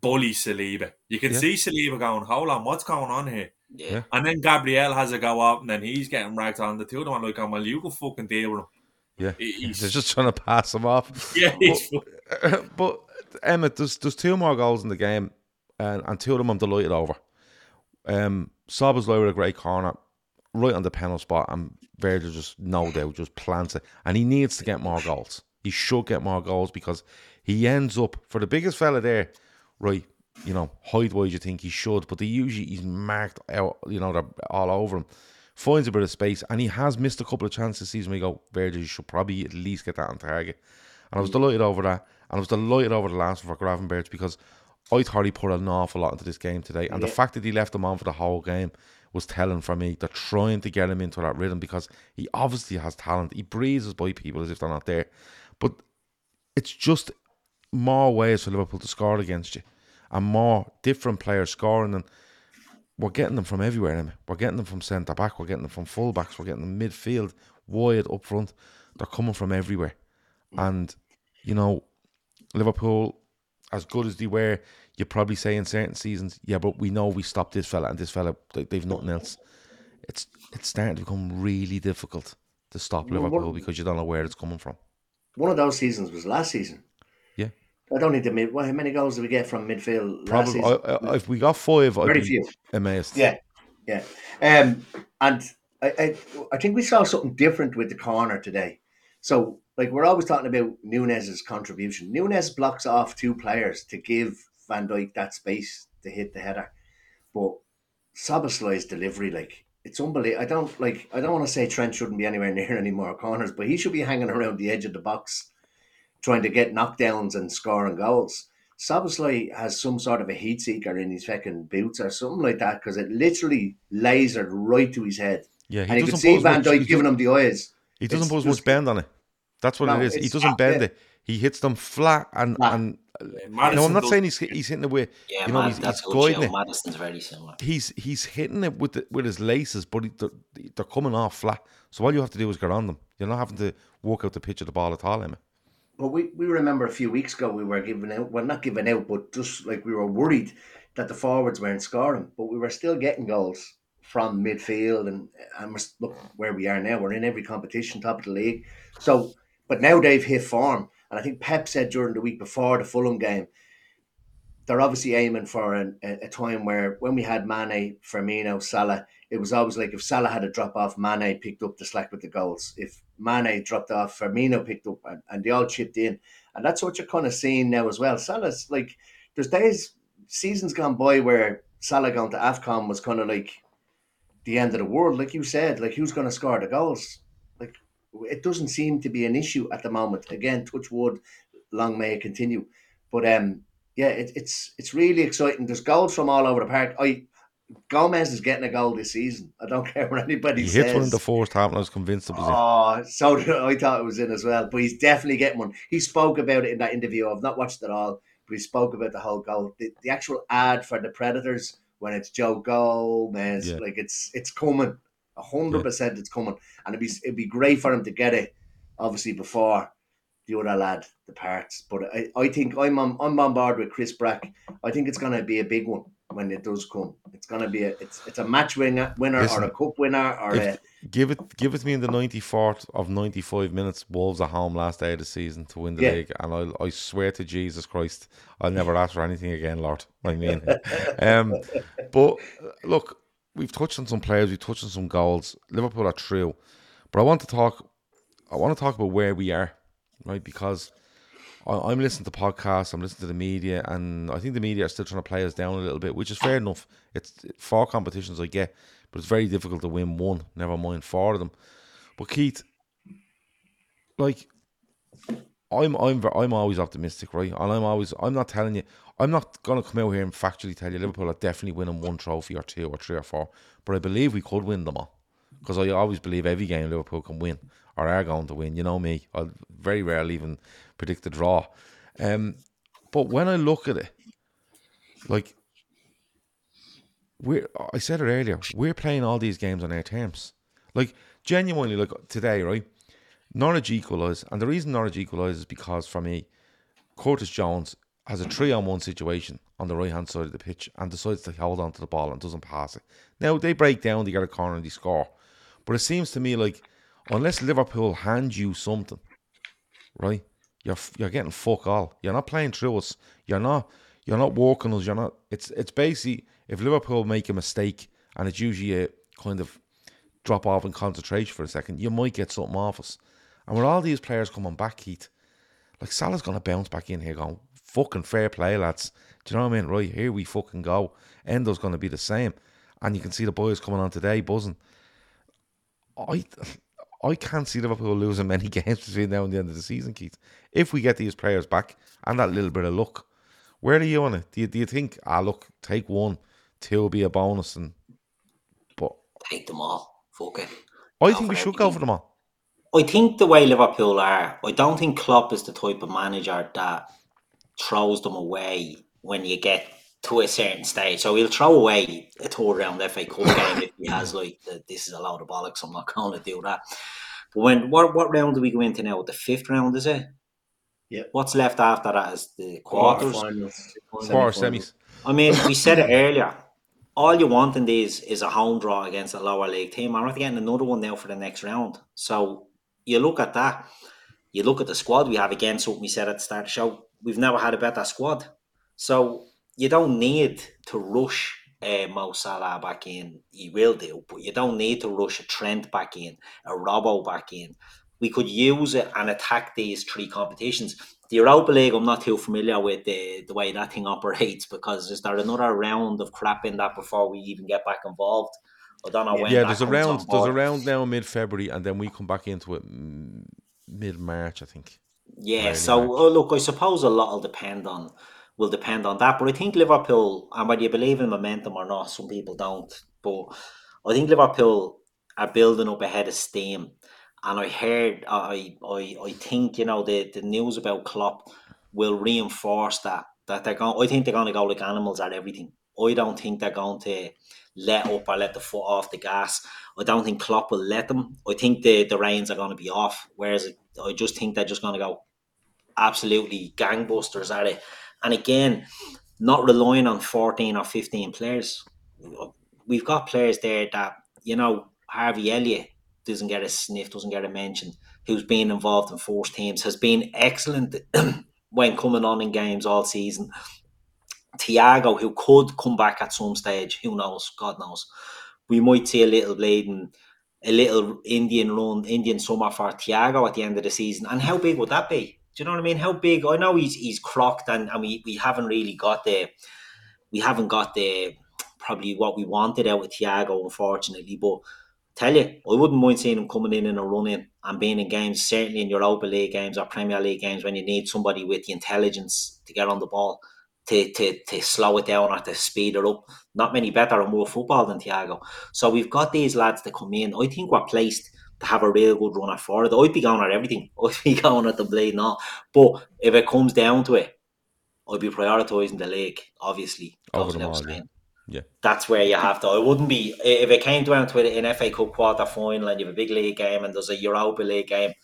bully Saliba. You can yeah. see Saliba going, hold on, what's going on here? Yeah. And then Gabriel has a go up and then he's getting ragged on. The two of them are like, well, you can fucking deal with him. Yeah, he's they're just trying to pass him off. Yeah, but, but Emmett, there's, there's two more goals in the game and, and two of them I'm delighted over. Um, Szoboszlai with a great corner, right on the penalty spot, and Virgil just, no doubt, just plants it. And he needs to get more goals. He should get more goals, because he ends up, for the biggest fella there, right, you know, height-wise you think he should, but they usually, he's marked out, you know, they're all over him. Finds a bit of space, and he has missed a couple of chances this season where you go, Virgil, you should probably at least get that on target. And I was delighted over that, and I was delighted over the last one for Gravenberch, because I thought he put an awful lot into this game today, and yeah. the fact that he left him on for the whole game was telling for me. They're trying to get him into that rhythm, because he obviously has talent. He breezes by people as if they're not there. But it's just more ways for Liverpool to score against you, and more different players scoring. And we're getting them from everywhere. I mean, we're getting them from centre back, we're getting them from full backs, we're getting them midfield, wide up front. They're coming from everywhere. And, you know, Liverpool, as good as they were, you probably say in certain seasons, yeah, but we know we stopped this fella and this fella, they've nothing else. It's it's starting to become really difficult to stop Liverpool, because you don't know where it's coming from. One of those seasons was last season. Yeah. I don't need to mid. How many goals did we get from midfield Probably, last season? I, I, if we got five, I'd Very be few. amazed. Yeah, yeah. Um, and I, I, I think we saw something different with the corner today. So, like, we're always talking about Núñez's contribution. Núñez blocks off two players to give Van Dijk that space to hit the header. But Szoboszlai's delivery, like, it's unbelievable. I don't like. I don't want to say Trent shouldn't be anywhere near any more corners, but he should be hanging around the edge of the box, trying to get knockdowns and scoring goals. Szoboszlai has some sort of a heat seeker in his fucking boots or something like that, because it literally lasered right to his head. Yeah, he and you could see Van Dijk giving him the eyes. He doesn't it's put as much bend on it. That's what no, it is. He doesn't bend it. He hits them flat and... Nah. and Madison no, I'm not does, saying he's he's hitting it with yeah, you know Mad- he's, that's he's guiding it. Madison's very similar. He's he's hitting it with the, with his laces, but he, they're, they're coming off flat. So all you have to do is get on them. You're not having to walk out the pitch of the ball at all, Emma. Well, we, we remember a few weeks ago we were giving out. Well, not giving out, but just like we were worried that the forwards weren't scoring, but we were still getting goals from midfield, and and we're, look where we are now. We're in every competition, top of the league. So, but now they've hit form. And I think Pep said during the week before the Fulham game, they're obviously aiming for an, a, a time where when we had Mane, Firmino, Salah, it was always like if Salah had a drop-off, Mane picked up the slack with the goals. If Mane dropped off, Firmino picked up, and, and they all chipped in. And that's what you're kind of seeing now as well. Salah's like, there's days, seasons gone by where Salah going to AFCON was kind of like the end of the world. Like you said, like who's going to score the goals? It doesn't seem to be an issue at the moment. Again, touch wood, long may it continue. But um, yeah, it, it's it's really exciting. There's goals from all over the park. I Gomez is getting a goal this season. I don't care what anybody he says. He hit one in the fourth half, and I was convinced it was oh, in. Oh, so did I. I thought it was in as well. But he's definitely getting one. He spoke about it in that interview. I've not watched it all, but he spoke about the whole goal. The, the actual ad for the Predators when it's Joe Gomez, yeah. like it's it's coming. one hundred percent yeah. It's coming, and it'd be it'd be great for him to get it obviously before the other lad departs, but I, I think I'm on, I'm on board with Chris Brack. I think it's going to be a big one when it does come. It's going to be a it's it's a match winner, winner Listen, or a cup winner or if, a, give it give it to me in the ninety-fourth of ninety-five minutes. Wolves at home last day of the season to win the yeah. league, and I I swear to Jesus Christ I'll never ask for anything again, Lord. I mean um, but look, we've touched on some players, we've touched on some goals. Liverpool are through. But I want to talk I want to talk about where we are, right? Because I'm listening to podcasts, I'm listening to the media, and I think the media are still trying to play us down a little bit, which is fair enough. It's four competitions I get, but it's very difficult to win one, never mind four of them. But Keith, like I'm I'm I'm always optimistic, right? And I'm always I'm not telling you I'm not going to come out here and factually tell you Liverpool are definitely winning one trophy or two or three or four, but I believe we could win them all, because I always believe every game Liverpool can win or are going to win. You know me, I very rarely even predict the draw. Um, but when I look at it, like we I said it earlier, we're playing all these games on our terms. Like genuinely, like today, right? Norwich equalised, and the reason Norwich equalised is because for me, Curtis Jones has a three-on-one situation on the right-hand side of the pitch and decides to hold on to the ball and doesn't pass it. Now, they break down, they get a corner and they score. But it seems to me like, unless Liverpool hand you something, right, you're you're getting fuck all. You're not playing through us. You're not you're not walking us. You're not. It's, it's basically, if Liverpool make a mistake, and it's usually a kind of drop off in concentration for a second, you might get something off us. And with all these players coming back, Keith, like Salah's going to bounce back in here going, fucking fair play, lads. Do you know what I mean? Right, here we fucking go. Endo's going to be the same. And you can see the boys coming on today buzzing. I I can't see Liverpool losing many games between now and the end of the season, Keith. If we get these players back and that little bit of luck, where are you on it? Do you, do you think, ah, look, take one, two will be a bonus? And but take them all. Fuck it. I think we should go for them all. I think the way Liverpool are, I don't think Klopp is the type of manager that throws them away when you get to a certain stage. So he'll throw away a third round F A Cup game if he has like, this is a load of bollocks, I'm not going to do that. But when what what round do we go into now? The fifth round, is it? Yeah. What's left after that is the quarters. Quarter semis. I mean, we said it earlier. All you want in these is a home draw against a lower league team. I'm not getting another one now for the next round. So you look at that, you look at the squad we have, again, something we said at the start of the show, we've never had a better squad. So you don't need to rush uh, Mo Salah back in. He will do, but you don't need to rush a Trent back in, a Robbo back in. We could use it and attack these three competitions. The Europa League, I'm not too familiar with the, the way that thing operates, because is there another round of crap in that before we even get back involved? I don't know when. Yeah, there's a round. There's a round now, mid February, and then we come back into it mid March, I think. Yeah. So oh, look, I suppose a lot will depend on will depend on that. But I think Liverpool, and whether you believe in momentum or not, some people don't, but I think Liverpool are building up ahead of steam. And I heard, I I, I think, you know, the, the news about Klopp will reinforce that, that they're going, I think they're going to go like animals at everything. I don't think they're going to let up or let the foot off the gas. I don't think Klopp will let them. I think the, the reins are going to be off, whereas I just think they're just going to go absolutely gangbusters at it. And again, not relying on fourteen or fifteen players. We've got players there that, you know, Harvey Elliott doesn't get a sniff, doesn't get a mention, who's been involved in first teams, has been excellent when coming on in games all season. Thiago, who could come back at some stage, who knows, God knows. We might see a little bleeding, a little Indian run, Indian summer for Thiago at the end of the season. And how big would that be? Do you know what I mean? How big? I know he's he's crocked, and, and we, we haven't really got the, we haven't got the, probably what we wanted out with Thiago, unfortunately. But tell you, I wouldn't mind seeing him coming in in a run-in and being in games, certainly in Europa League games or Premier League games, when you need somebody with the intelligence to get on the ball, to to to slow it down or to speed it up. Not many better or more football than Thiago. So we've got these lads that come in. I think we're placed to have a real good runner for it. I'd be going at everything. I'd be going at the blade and all. But if it comes down to it, I'd be prioritising the league, obviously. Over the all, yeah. yeah. That's where you have to. I wouldn't be, if it came down to it in F A Cup quarter final and you have a big league game and there's a Europa League game,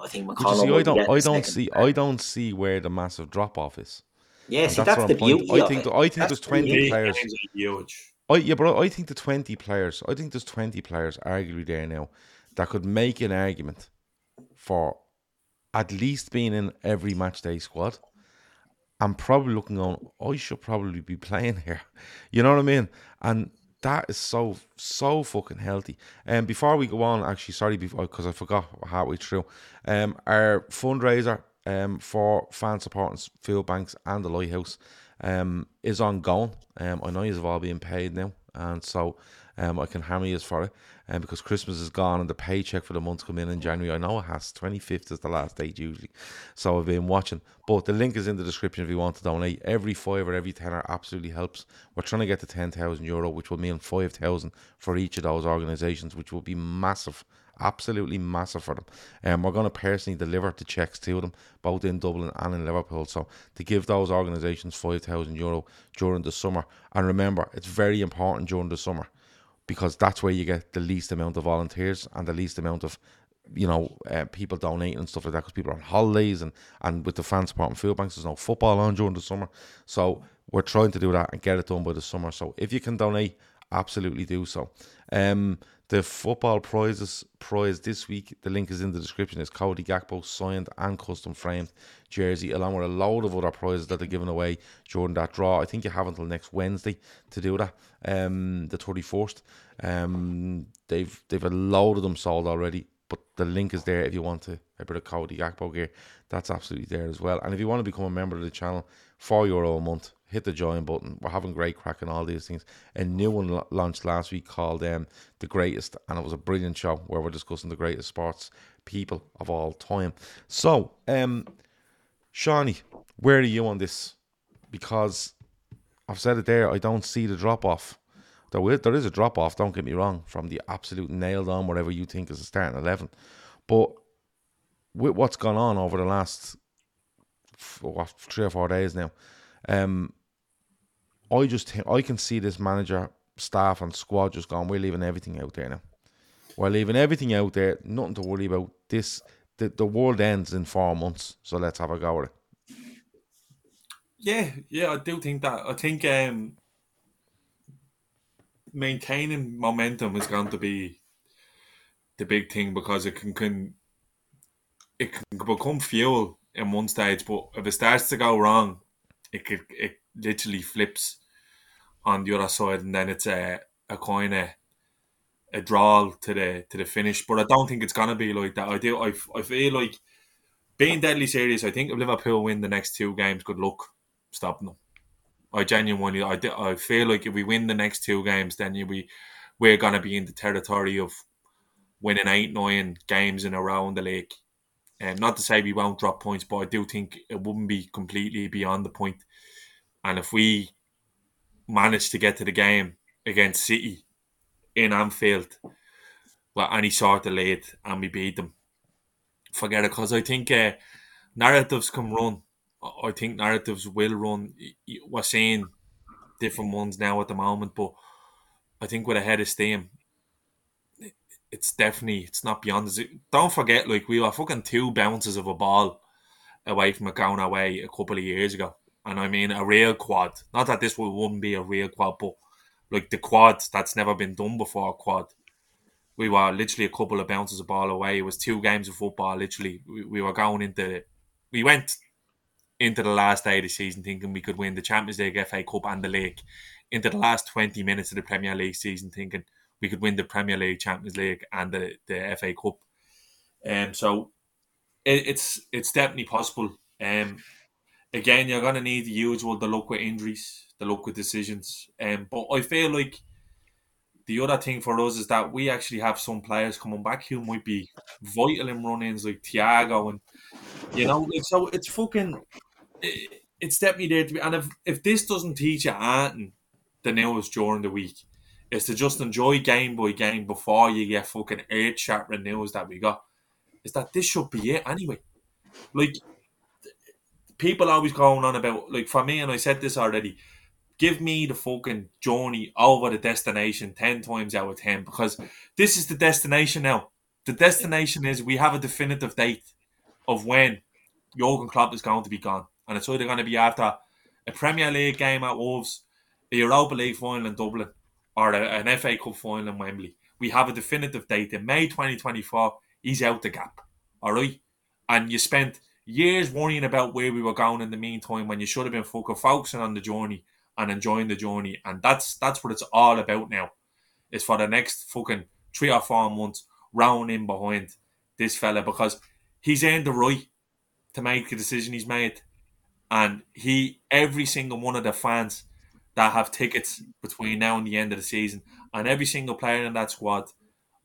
I think McConnell see, I don't, I don't see I don't see where the massive drop off is. Yeah, see, that's, that's the beauty I think, I think there's twenty players. Huge. I, yeah, but I think the twenty players, I think there's twenty players arguably there now that could make an argument for at least being in every match day squad and probably looking on, I should probably be playing here. You know what I mean? And that is so, so fucking healthy. And um, before we go on, actually, sorry, because I forgot halfway through, um, our fundraiser um, for fan supporting food banks and the Lighthouse Um, is ongoing. Um, I know you've all been paid now, and so um, I can hammer you for it. And um, because Christmas is gone and the paycheck for the month come in in January, I know it has. twenty-fifth is the last date usually, so I've been watching. But the link is in the description if you want to donate. Every five or every tenner absolutely helps. We're trying to get to ten thousand euro, which will mean five thousand for each of those organisations, which will be massive. Absolutely massive for them. And um, we're going to personally deliver the checks to them, both in Dublin and in Liverpool. So to give those organisations five thousand euro during the summer. And remember, it's very important during the summer, because that's where you get the least amount of volunteers and the least amount of, you know, uh, people donating and stuff like that, because people are on holidays, and, and with the fan support and food banks, there's no football on during the summer. So we're trying to do that and get it done by the summer. So if you can donate, absolutely do so. Um, the football prizes prize this week, the link is in the description, is Cody Gakpo signed and custom framed jersey, along with a load of other prizes that they're giving away during that draw. I think you have until next Wednesday to do that, um, the thirty-first. Um, they've they've a load of them sold already, but the link is there if you want to a bit of Cody Gakpo gear. That's absolutely there as well. And if you want to become a member of the channel, four euro a month. Hit the join button. We're having great crack and all these things. A new one launched last week called um, The Greatest, and it was a brilliant show where we're discussing the greatest sports people of all time. So, um, Shawnee, where are you on this? Because I've said it there, I don't see the drop-off. There, will, there is a drop-off, don't get me wrong, from the absolute nailed-on whatever you think is a starting eleven. But with what's gone on over the last what, three or four days now, um, I just think, I can see this manager, staff and squad just going, we're leaving everything out there now. We're leaving everything out there. Nothing to worry about. This the, the world ends in four months, so let's have a go at it. Yeah, yeah, I do think that. I think um, maintaining momentum is going to be the big thing, because it can, can it can become fuel in one stage, but if it starts to go wrong, it could, it literally flips on the other side, and then it's a, a kind of a draw to the to the finish. But I don't think it's gonna be like that. I do. I, I feel like, being deadly serious, I think if Liverpool win the next two games, good luck stopping them. I genuinely, I do, I feel like if we win the next two games, then we we're gonna be in the territory of winning eight, nine games in a row in the league, Um, not to say we won't drop points, but I do think it wouldn't be completely beyond the point. And if we manage to get to the game against City in Anfield with any sort of lead and we beat them, forget it. Because I think uh, narratives can run. I think narratives will run. We're seeing different ones now at the moment, but I think with a head of steam, it's definitely, it's not beyond us. Don't forget, like, we were fucking two bounces of a ball away from it going away a couple of years ago. And I mean, a real quad. Not that this wouldn't be a real quad, but like the quad, that's never been done before, quad. We were literally a couple of bounces of ball away. It was two games of football, literally. We, we were going into, we went into the last day of the season thinking we could win the Champions League, F A Cup and the league. Into the last twenty minutes of the Premier League season thinking we could win the Premier League, Champions League and the, the F A Cup. Um, so it, it's it's definitely possible. Um, again, you're going to need the usual, the luck with injuries, the luck with decisions. Um, but I feel like the other thing for us is that we actually have some players coming back who might be vital in run-ins, like Thiago and, you know, like, so it's fucking, it, it's definitely there to be. And if, if this doesn't teach you anything, then it was during the week. It's to just enjoy game by game before you get fucking earth-shattering news that we got. Is that this should be it anyway. Like, people always going on about, like, for me, and I said this already, give me the fucking journey over the destination ten times out of ten, because this is the destination now. The destination is we have a definitive date of when Jürgen Klopp is going to be gone. And it's either going to be after a Premier League game at Wolves, a Europa League final in Dublin, or a, an F A Cup final in Wembley. We have a definitive date. In May twenty twenty-four, he's out the gap. All right? And you spent years worrying about where we were going in the meantime when you should have been fucking focusing on the journey and enjoying the journey. And that's that's what it's all about now. It's for the next fucking three or four months round in behind this fella, because he's earned the right to make the decision he's made. And he, every single one of the fans that have tickets between now and the end of the season, and every single player in that squad,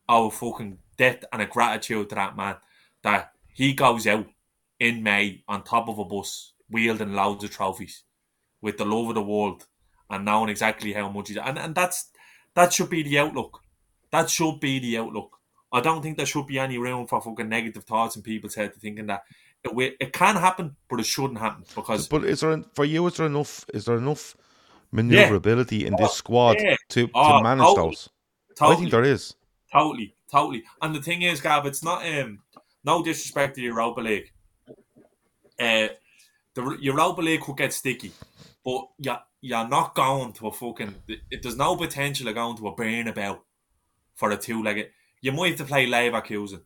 our fucking debt and a gratitude to that man, that he goes out in May on top of a bus, wielding loads of trophies, with the love of the world, and knowing exactly how much he's... And, and that's that should be the outlook. That should be the outlook. I don't think there should be any room for fucking negative thoughts in people's head to thinking that it, it can happen, but it shouldn't happen, because... But is there, for you, is there enough... Is there enough... maneuverability yeah. in this squad yeah. to, oh, to manage totally. those. Totally. I think there is. Totally, totally. And the thing is, Gav, it's not, um, no disrespect to the Europa League. Uh, the Europa League could get sticky, but you're, you're not going to a fucking, it, there's no potential of going to a Bernabeu for a two-legged. You might have to play Leverkusen.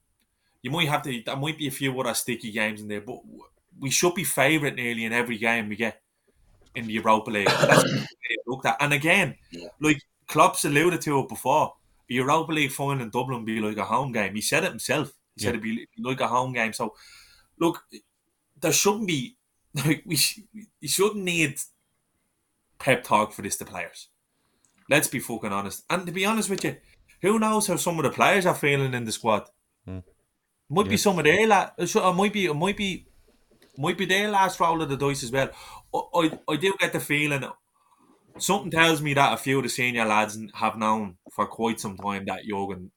You might have to, there might be a few other sticky games in there, but we should be favourite nearly in every game we get in the Europa League. That's looked at. And again, yeah. like Klopp's alluded to it before, the Europa League final in Dublin be like a home game. He said it himself. He yeah. said it'd be like a home game. So, look, there shouldn't be, like, we, we shouldn't need pep talk for this to players. Let's be fucking honest. And to be honest with you, who knows how some of the players are feeling in the squad? Mm. Might yeah. be some of their, like, it might be, it might be, might be their last roll of the dice as well. I, I do get the feeling, something tells me that a few of the senior lads have known for quite some time that Jürgen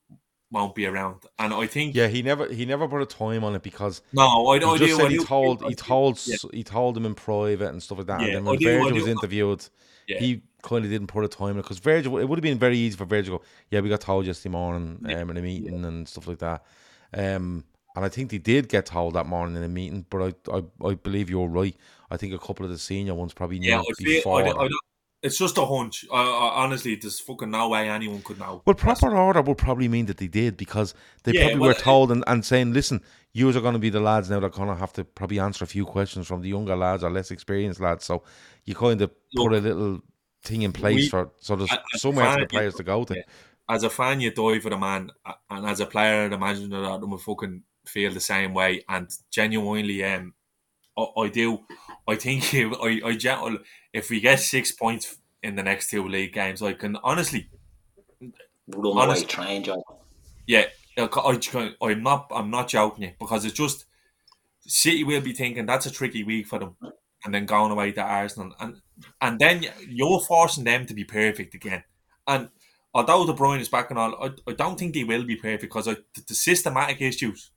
won't be around, and I think yeah he never he never put a time on it, because no I don't. He just do, said I he do, told do, he told yeah. he told him in private and stuff like that. Yeah, and then when Virgil was interviewed, yeah. he kind of didn't put a time on it, because Virgil, it would have been very easy for Virgil to go, yeah we got told yesterday morning yeah. um, in a meeting yeah. and stuff like that. Um, and I think they did get told that morning in a meeting, but I I, I believe you're right. I think a couple of the senior ones probably knew yeah, I before. Feel, I, I, it's just a hunch. I, I, honestly, there's fucking no way anyone could know. Well, proper That's... order would probably mean that they did, because they yeah, probably well, were told and, and saying, listen, yous are going to be the lads now that are going to have to probably answer a few questions from the younger lads or less experienced lads. So you kind of put a little thing in place we, for so there's somewhere for the players you, to go to. Yeah. As a fan, you die for the man, and as a player, I'd imagine that I would fucking feel the same way. And genuinely, um, I, I do. I think if, I, I, if we get six points in the next two league games, I can honestly... Run honestly, away train, John. Yeah, I, I, I'm not I'm not joking you, because it's just... City will be thinking that's a tricky week for them, and then going away to Arsenal, and and then you're forcing them to be perfect again. And although De Bruyne is back and all, I, I don't think they will be perfect because the, the systematic issues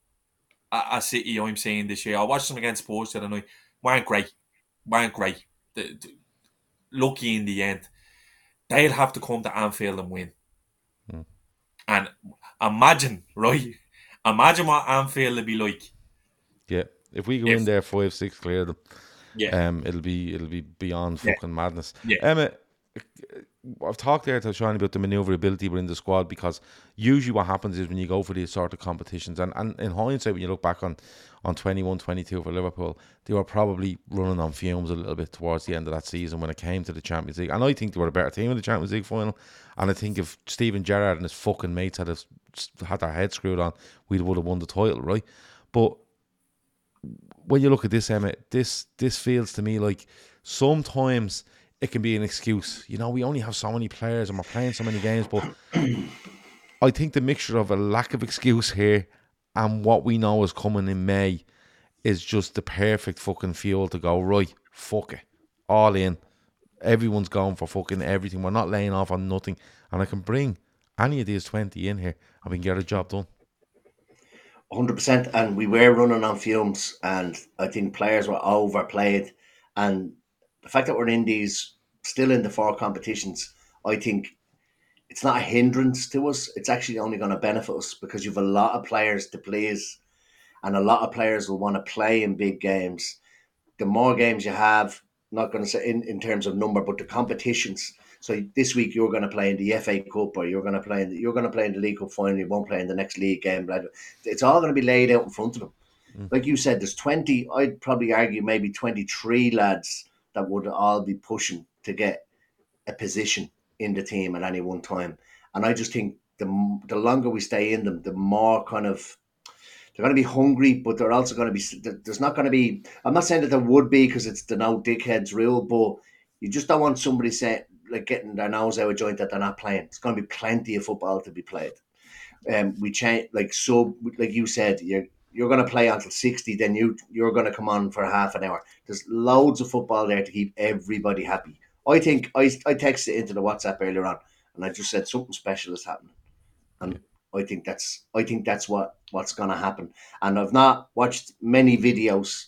at, at City I'm seeing this year. I watched them against Spurs the other night. weren't great, weren't great. The, the, lucky in the end. They'll have to come to Anfield and win. Mm. And imagine, right? Imagine what Anfield will be like. Yeah, if we go if, in there five, six, clear them. Yeah, um, it'll be it'll be beyond fucking yeah. madness. Yeah, Emma, I've talked there to Sean about the manoeuvrability within the squad, because usually what happens is when you go for these sort of competitions, and, and in hindsight, when you look back on on twenty-one twenty-two for Liverpool, they were probably running on fumes a little bit towards the end of that season when it came to the Champions League. And I think they were a better team in the Champions League final. And I think if Steven Gerrard and his fucking mates had have, had their heads screwed on, we would have won the title, right? But when you look at this, Emmett, this this feels to me like sometimes it can be an excuse. You know, we only have so many players and we're playing so many games, but I think the mixture of a lack of excuse here and what we know is coming in May is just the perfect fucking fuel to go, right, fuck it, all in. Everyone's going for fucking everything. We're not laying off on nothing. And I can bring any of these twenty in here and we can get a job done. one hundred percent. And we were running on fumes, and I think players were overplayed. And the fact that we're in these, still in the four competitions, I think it's not a hindrance to us. It's actually only going to benefit us, because you've a lot of players to please, and a lot of players will want to play in big games. The more games you have, not going to say in, in terms of number, but the competitions. So this week you're going to play in the F A Cup, or you're going to play in the, you're going to play in the League Cup final. You won't play in the next league game. Blah, blah. It's all going to be laid out in front of them. Mm. Like you said, there's twenty. I'd probably argue maybe twenty-three lads that would all be pushing to get a position in the team at any one time. And I just think the the longer we stay in them, the more kind of, they're going to be hungry, but they're also going to be, there's not going to be, I'm not saying that there would be, because it's the no dickheads rule, but you just don't want somebody say, like getting their nose out of joint that they're not playing. It's going to be plenty of football to be played. Um, we change, like so, like you said, you're you're going to play until sixty, then you, you're going to come on for half an hour. There's loads of football there to keep everybody happy. I think I I texted into the WhatsApp earlier on, and I just said something special is happening, and I think that's I think that's what, what's going to happen. And I've not watched many videos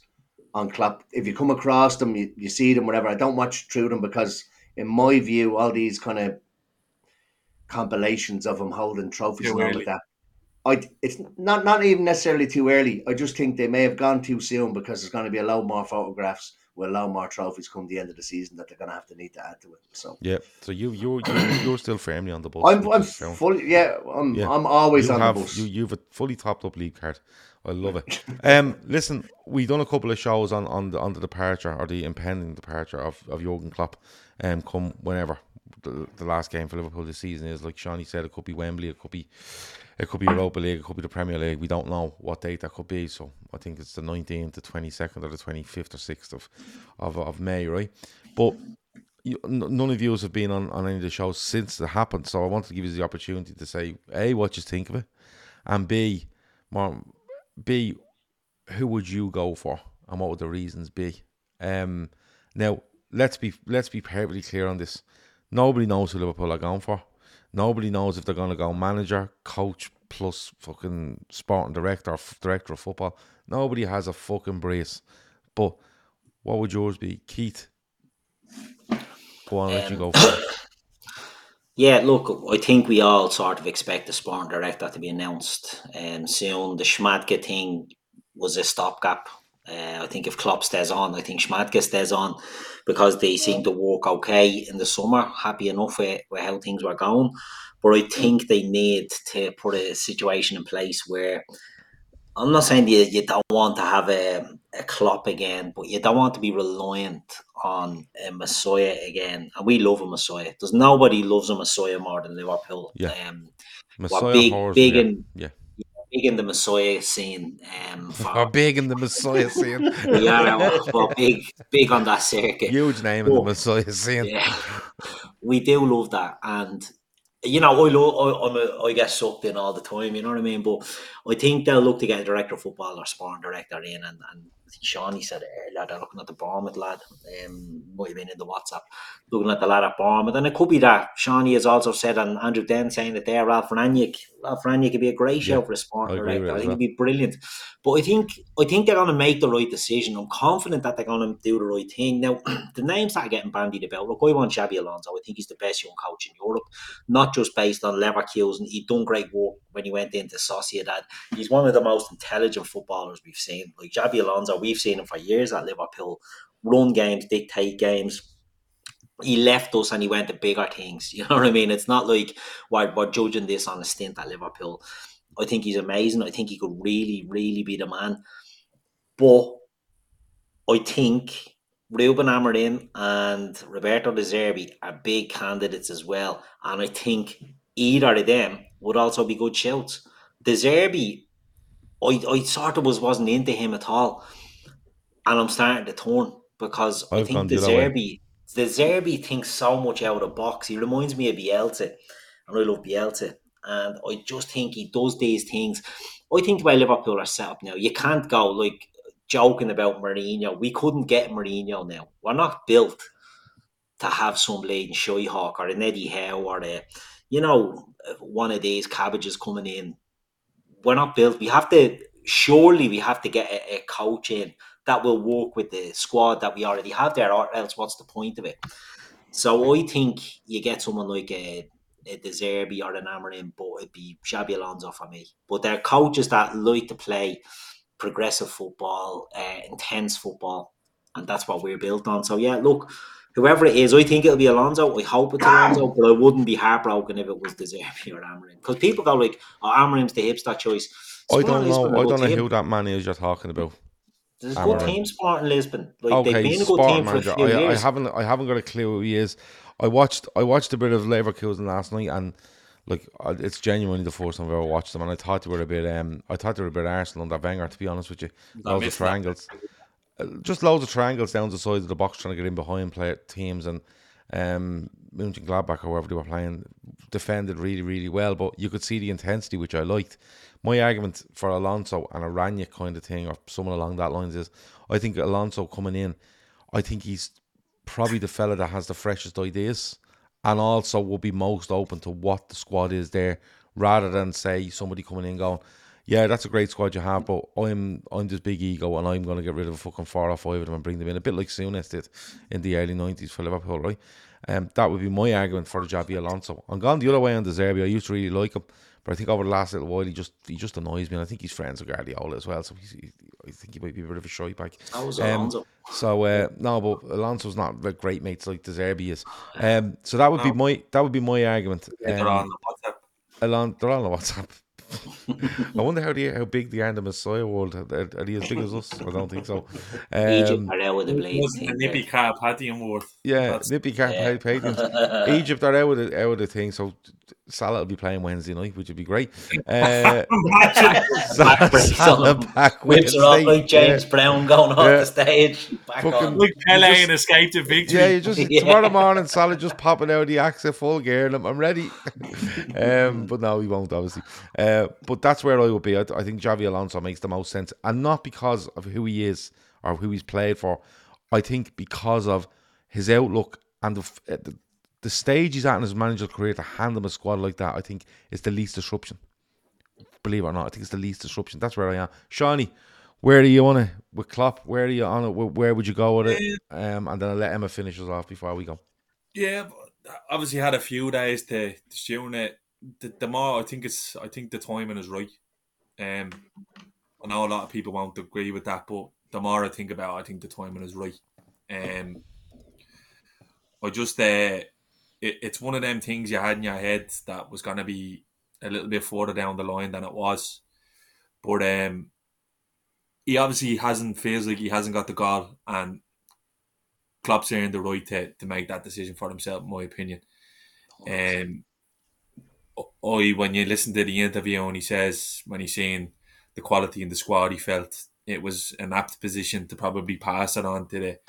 on Klopp. If you come across them, you, you see them, whatever. I don't watch through them, because in my view, all these kind of compilations of him holding trophies too and all early. Like that, I it's not not even necessarily too early. I just think they may have gone too soon, because there's going to be a lot more photographs. We'll allow more trophies come the end of the season that they're going to have to need to add to it. So yeah, so you you you're still firmly on the bus. I'm, I'm fully yeah. I'm yeah. I'm always you on have, the bus. You you've a fully topped up league card. I love it. um, listen, we've done a couple of shows on on the on the departure or the impending departure of of Jürgen Klopp. Um, come whenever the, the last game for Liverpool this season is, like Sean said, it could be Wembley, it could be it could be Europa League, it could be the Premier League. We don't know what date that could be. So I think it's the nineteenth, the twenty-second, or the twenty-fifth or sixth of, of, of May, right? But you, none of you have been on, on any of the shows since it happened. So I wanted to give you the opportunity to say, A, what you think of it, and B, more, B, who would you go for, and what would the reasons be? Um, now, let's be let's be perfectly clear on this. Nobody knows who Liverpool are going for. Nobody knows if they're going to go manager, coach, plus fucking sporting director, or f- director of football. Nobody has a fucking brace. But what would yours be, Keith? Go on, um, let you go for it. Yeah, look, I think we all sort of expect the sporting director to be announced um, soon. The Schmadtke thing was a stopgap. Uh, I think if Klopp stays on, I think Schmadtke stays on, because they seem to work okay in the summer, happy enough with, with how things were going. But I think they need to put a situation in place where, I'm not saying you, you don't want to have a, a Klopp again, but you don't want to be reliant on a Messiah again. And we love a Messiah. There's nobody loves a Messiah more than Liverpool. Yeah. Um, Messiah big, horse, big yeah. And, yeah. Big in the Messiah scene. Um, for, or big in the Messiah scene. Yeah, well, well, big big on that circuit. Huge name but, in the Messiah scene. Yeah, we do love that. And you know, I lo- I, I'm a, I get sucked in all the time, you know what I mean? But I think they'll look to get a director of football or sporting director in. And, and Sean, he said earlier, they're looking at the Bournemouth lad. Um, might have been in the WhatsApp, looking at the lad at Bournemouth. And it could be that Sean has also said, and Andrew Dent saying that there, Ralph Ranić, Ralph Ranić could be a great show yeah, for a sporting director. I think he'd be brilliant. But I think I think they're going to make the right decision. I'm confident that they're going to do the right thing. Now, the names that are getting bandied about, look, I want Xabi Alonso. I think he's the best young coach in Europe, not just based on Leverkusen. He'd done great work when he went into Sociedad. He's one of the most intelligent footballers we've seen. Like Xabi Alonso, we've seen him for years at Liverpool, run games, dictate games. He left us and he went to bigger things. You know what I mean? It's not like we're, we're judging this on a stint at Liverpool. I think he's amazing. I think he could really, really be the man. But I think Ruben Amorim and Roberto De Zerbi are big candidates as well. And I think either of them would also be good shouts. De Zerbi, I, I sort of was, wasn't into him at all. And I'm starting to turn because I've I think De Zerbi, De Zerbi thinks so much out of the box. He reminds me of Bielsa. And I love Bielsa. And I just think he does these things. I think the way Liverpool are set up now, you can't go like joking about Mourinho. We couldn't get Mourinho now. We're not built to have some Leighton Shyhawk or an Eddie Howe or a, you know, one of these cabbages coming in. We're not built. We have to, surely we have to get a, a coach in that will work with the squad that we already have there, or else what's the point of it? So I think you get someone like a, a De Zerbi or an Amorim, but it'd be Xabi Alonso for me. But they're coaches that like to play progressive football, uh, intense football, and that's what we're built on. So yeah, look, whoever it is, I think it'll be Alonso. I hope it's Alonso, but I wouldn't be heartbroken if it was De Zerbi or Amorim. Because people go like, oh, Amorim's the hipster choice. Sporting I don't Lisbon know. I don't know team. Who that man is you're talking about. There's a good team, Sporting Lisbon. Like okay, they've been a good team manager. for a few I, years. I haven't, I haven't got a clue who he is. I watched, I watched a bit of Leverkusen last night, and like it's genuinely the first time I've ever watched them. And I thought they were a bit, um, I thought they were a bit Arsenal under Wenger, to be honest with you. I loads of triangles, uh, just loads of triangles down the side of the box, trying to get in behind player teams, and um, München Gladbach, however they were playing, defended really, really well. But you could see the intensity, which I liked. My argument for Alonso and a Ranić kind of thing, or someone along that lines, is I think Alonso coming in, I think he's probably the fella that has the freshest ideas and also will be most open to what the squad is there, rather than, say, somebody coming in going, yeah, that's a great squad you have, but I'm I'm this big ego and I'm going to get rid of a fucking four or five of them and bring them in, a bit like Souness did in the early nineties for Liverpool, right? Um, that would be my argument for Xabi Alonso. I'm gone the other way on De Zerbi. I used to really like him, but I think over the last little while, he just he just annoys me. And I think he's friends with Guardiola as well, so he's, he, I think he might be a bit of a shy back. That was um, Alonso. So uh, no, but Alonso's not the great mates like De Zerbi is. Um, so that would no. be my that would be my argument. Um, they're on the WhatsApp. Alon, they're on the WhatsApp. I wonder how the, how big they are in the Messiah world. Are, are they as big as us? I don't think so. Um, Egypt are out with the blaze. Nippy Carpathian worth. Yeah, Nippy Carpathian. Egypt are out with the, out with the thing. So Salah will be playing Wednesday night, which would be great. Uh, Salah, Salah back Wednesday. Whips are off like James yeah. Brown going off yeah. the stage. Back Fucking, on. Like Pele and Escape to Victory. Yeah, you just yeah. tomorrow morning, Salah just popping out of the axe at full gear, and I'm, I'm ready. um, but no, he won't, obviously. Uh, but that's where I would be. I, I think Xabi Alonso makes the most sense, and not because of who he is or who he's played for. I think because of his outlook and the... the The stage he's at in his managerial career, to hand him a squad like that, I think is the least disruption. Believe it or not, I think it's the least disruption. That's where I am. Shani, where are you on it with Klopp? Where are you on it? Where would you go with it? Um, and then I'll let Emma finish us off before we go. Yeah, obviously had a few days to, to tune it. The, the more I think it's, I think the timing is right. Um, I know a lot of people won't agree with that, but the more I think about it, I think the timing is right. Um, I just uh. It's one of them things you had in your head that was going to be a little bit further down the line than it was. But um, he obviously hasn't, feels like he hasn't got the goal, and Klopp's earned the right to, to make that decision for himself, in my opinion. Um, I, when you listen to the interview and he says, when he's seen the quality in the squad, he felt it was an apt position to probably pass it on to the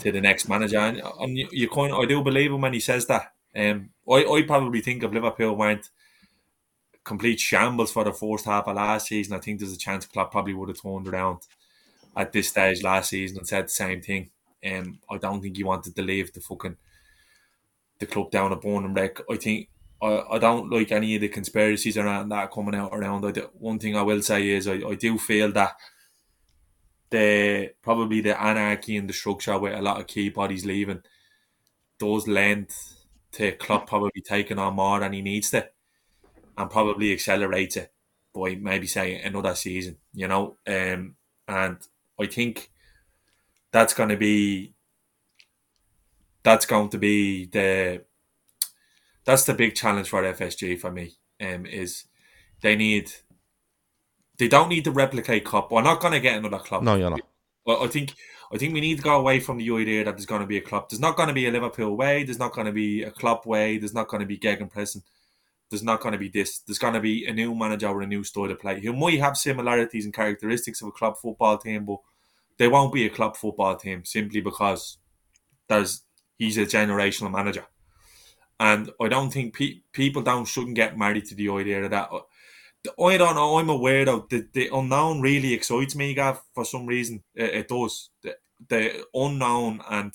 to the next manager, and, and you, you kind of, I do believe him when he says that. Um, I, I probably think if Liverpool went complete shambles for the first half of last season, I think there's a chance Klopp probably would have turned around at this stage last season and said the same thing. Um, I don't think he wanted to leave the fucking the club down at Burnham Wreck. I think I, I don't like any of the conspiracies around that coming out around. I do, one thing I will say is I, I do feel that the probably the anarchy and the structure with a lot of key bodies leaving does lend to Klopp probably taking on more than he needs to, and probably accelerates it by maybe say another season, you know. Um, and I think that's going to be that's going to be the that's the big challenge for F S G for me. Um, is they need they don't need to replicate Klopp. We're not going to get another Klopp. No, you're not. Well, I think I think we need to go away from the idea that there's going to be a Klopp. There's not going to be a Liverpool way. There's not going to be a Klopp way. There's not going to be Gegenpressing. There's not going to be this. There's going to be a new manager with a new style of play. He might have similarities and characteristics of a club football team, but they won't be a club football team simply because there's he's a generational manager. And I don't think pe- people don't shouldn't get married to the idea of that. I don't know. I'm aware of the, the unknown really excites me, Gav, for some reason. It, it does. The, the unknown. And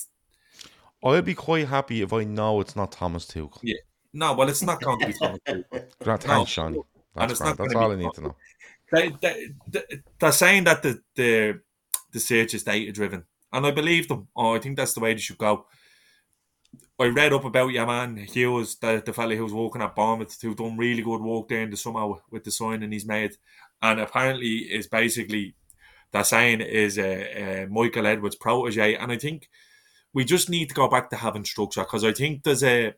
I'll be quite happy if I know it's not Thomas Tuchel. Yeah. No, well, it's not going to be Thomas Tuchel. No, thanks, Sean. That's, not That's all I need to know. They, they, they, they're saying that the, the the search is data-driven. And I believe them. Oh, I think that's the way they should go. I read up about your man Hughes, the, the fella who's working at Bournemouth, who done really good work there in the summer with the signing he's made. And apparently is basically, they're saying, is uh, uh, Michael Edwards' protege. And I think we just need to go back to having structure, because I think there's a...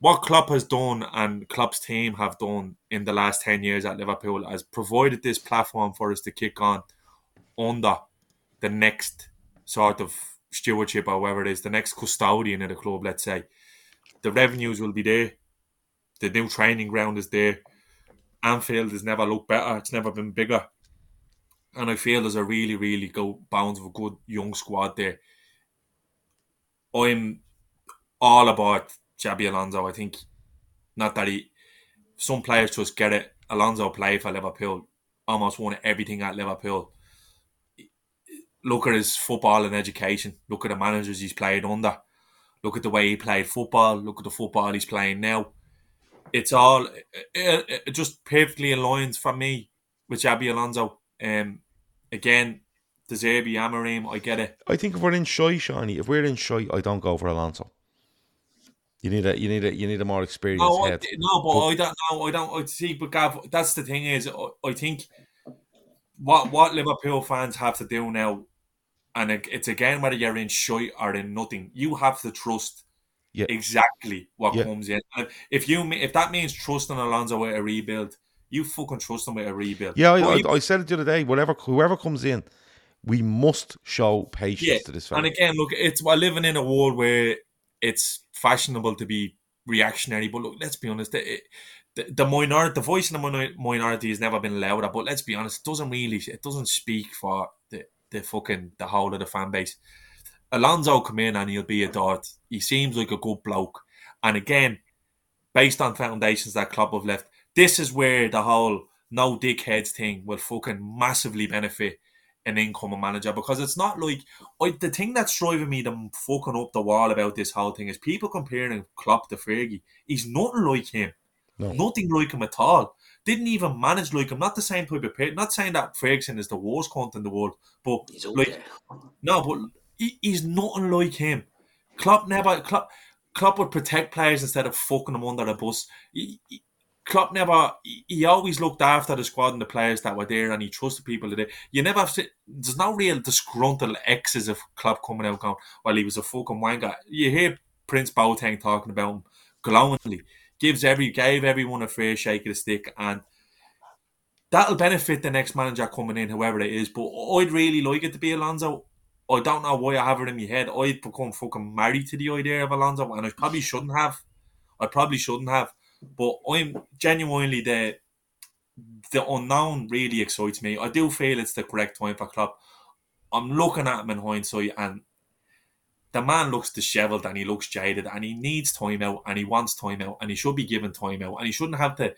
What Klopp has done and Klopp's team have done in the last ten years at Liverpool has provided this platform for us to kick on under the next sort of stewardship or whatever it is, the next custodian of the club, let's say. The revenues will be there. The new training ground is there. Anfield has never looked better. It's never been bigger. And I feel there's a really, really good bounds of a good young squad there. I'm all about Xabi Alonso. I think not that he some players just get it. Alonso played for Liverpool, almost won everything at Liverpool. Look at his football and education, look at the managers he's played under, look at the way he played football, look at the football he's playing now. It's all it, it just perfectly aligns for me with Xabi Alonso. Um, again, De Zerbi, Amorim, I get it. I think if we're in shy, Shani, if we're in shy, I don't go for Alonso. You need a, you need a, you need a more experienced no, head. I, no, but, but I don't know. I don't I see. But Gav, that's the thing is, I, I think what what Liverpool fans have to do now, and it, it's again whether you're in shite or in nothing, you have to trust yeah. exactly what yeah. comes in. And if you if that means trusting Alonso with a rebuild, you fucking trust him with a rebuild. Yeah, I, I, I said it the other day. Whatever, whoever comes in, we must show patience yeah. to this fan. And again, look, it's we're living in a world where it's fashionable to be reactionary, but look, let's be honest, the, the, the minority, the voice in the minority has never been louder, but let's be honest, it doesn't really, it doesn't speak for the, the fucking, the whole of the fan base. Alonso come in and he'll be a dart. He seems like a good bloke. And again, based on foundations that Klopp have left, this is where the whole no dickheads thing will fucking massively benefit an incoming manager, because it's not like I, the thing that's driving me the fucking up the wall about this whole thing is people comparing Klopp to Fergie. He's nothing like him. No. Nothing like him at all. Didn't even manage like him. Not the same type of player. Not saying that Ferguson is the worst cunt in the world, but he's like okay. no, but he, he's nothing like him. Klopp never Klopp Klopp would protect players instead of fucking them under the bus. He, he, Klopp never, he always looked after the squad and the players that were there, and he trusted people that you never have to, there's no real disgruntled exes of Klopp coming out going, well, he was a fucking wanker. You hear Prince Boateng talking about him glowingly. Gives every, gave everyone a fair shake of the stick, and that'll benefit the next manager coming in, whoever it is. But I'd really like it to be Alonso. I don't know why I have it in my head. I'd become fucking married to the idea of Alonso, and I probably shouldn't have. I probably shouldn't have. But I'm genuinely the the unknown really excites me. I do feel it's the correct time for Klopp. I'm looking at him in hindsight, and the man looks dishevelled and he looks jaded and he needs time out and he wants time out and he should be given time out and he shouldn't have to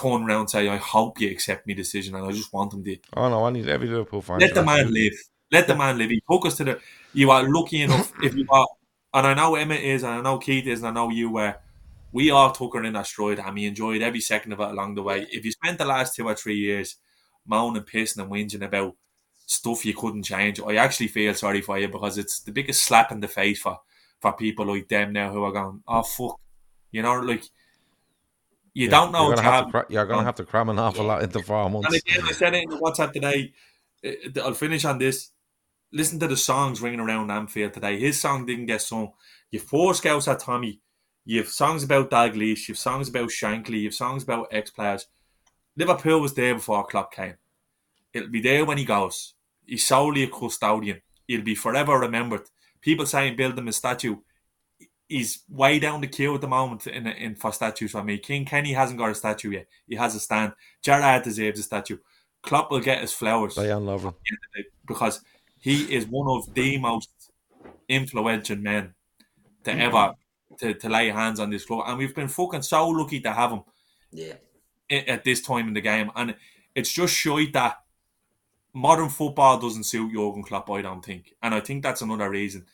turn around and say, I hope you accept my decision and I just want him to. Oh no, I need every Liverpool fan. Let the man live. Let the man live. He took us to the... You are lucky enough if you are... And I know Emma is and I know Keith is and I know you were. We all took her in our stride and we enjoyed every second of it along the way. If you spent the last two or three years moaning, pissing and whinging about stuff you couldn't change, I actually feel sorry for you because it's the biggest slap in the face for, for people like them now who are going, oh, fuck. You know, like... You yeah, don't know what's happening. Cra- you're going to have to cram an awful lot into four months. And again, I said it in the WhatsApp today. I'll finish on this. Listen to the songs ringing around Anfield today. His song didn't get sung. You've four scouts at Tommy. You've songs about Dalglish. You've songs about Shankly. You've songs about ex-players. Liverpool was there before Klopp came. It'll be there when he goes. He's solely a custodian. He'll be forever remembered. People saying build him a statue. He's way down the queue at the moment in, in for statues for me. King Kenny hasn't got a statue yet. He has a stand. Gerrard deserves a statue. Klopp will get his flowers. Diane Lovren. Because he is one of the most influential men to ever to, to lay hands on this club. And we've been fucking so lucky to have him yeah. at this time in the game. And it's just shite that modern football doesn't suit Jürgen Klopp, I don't think. And I think that's another reason.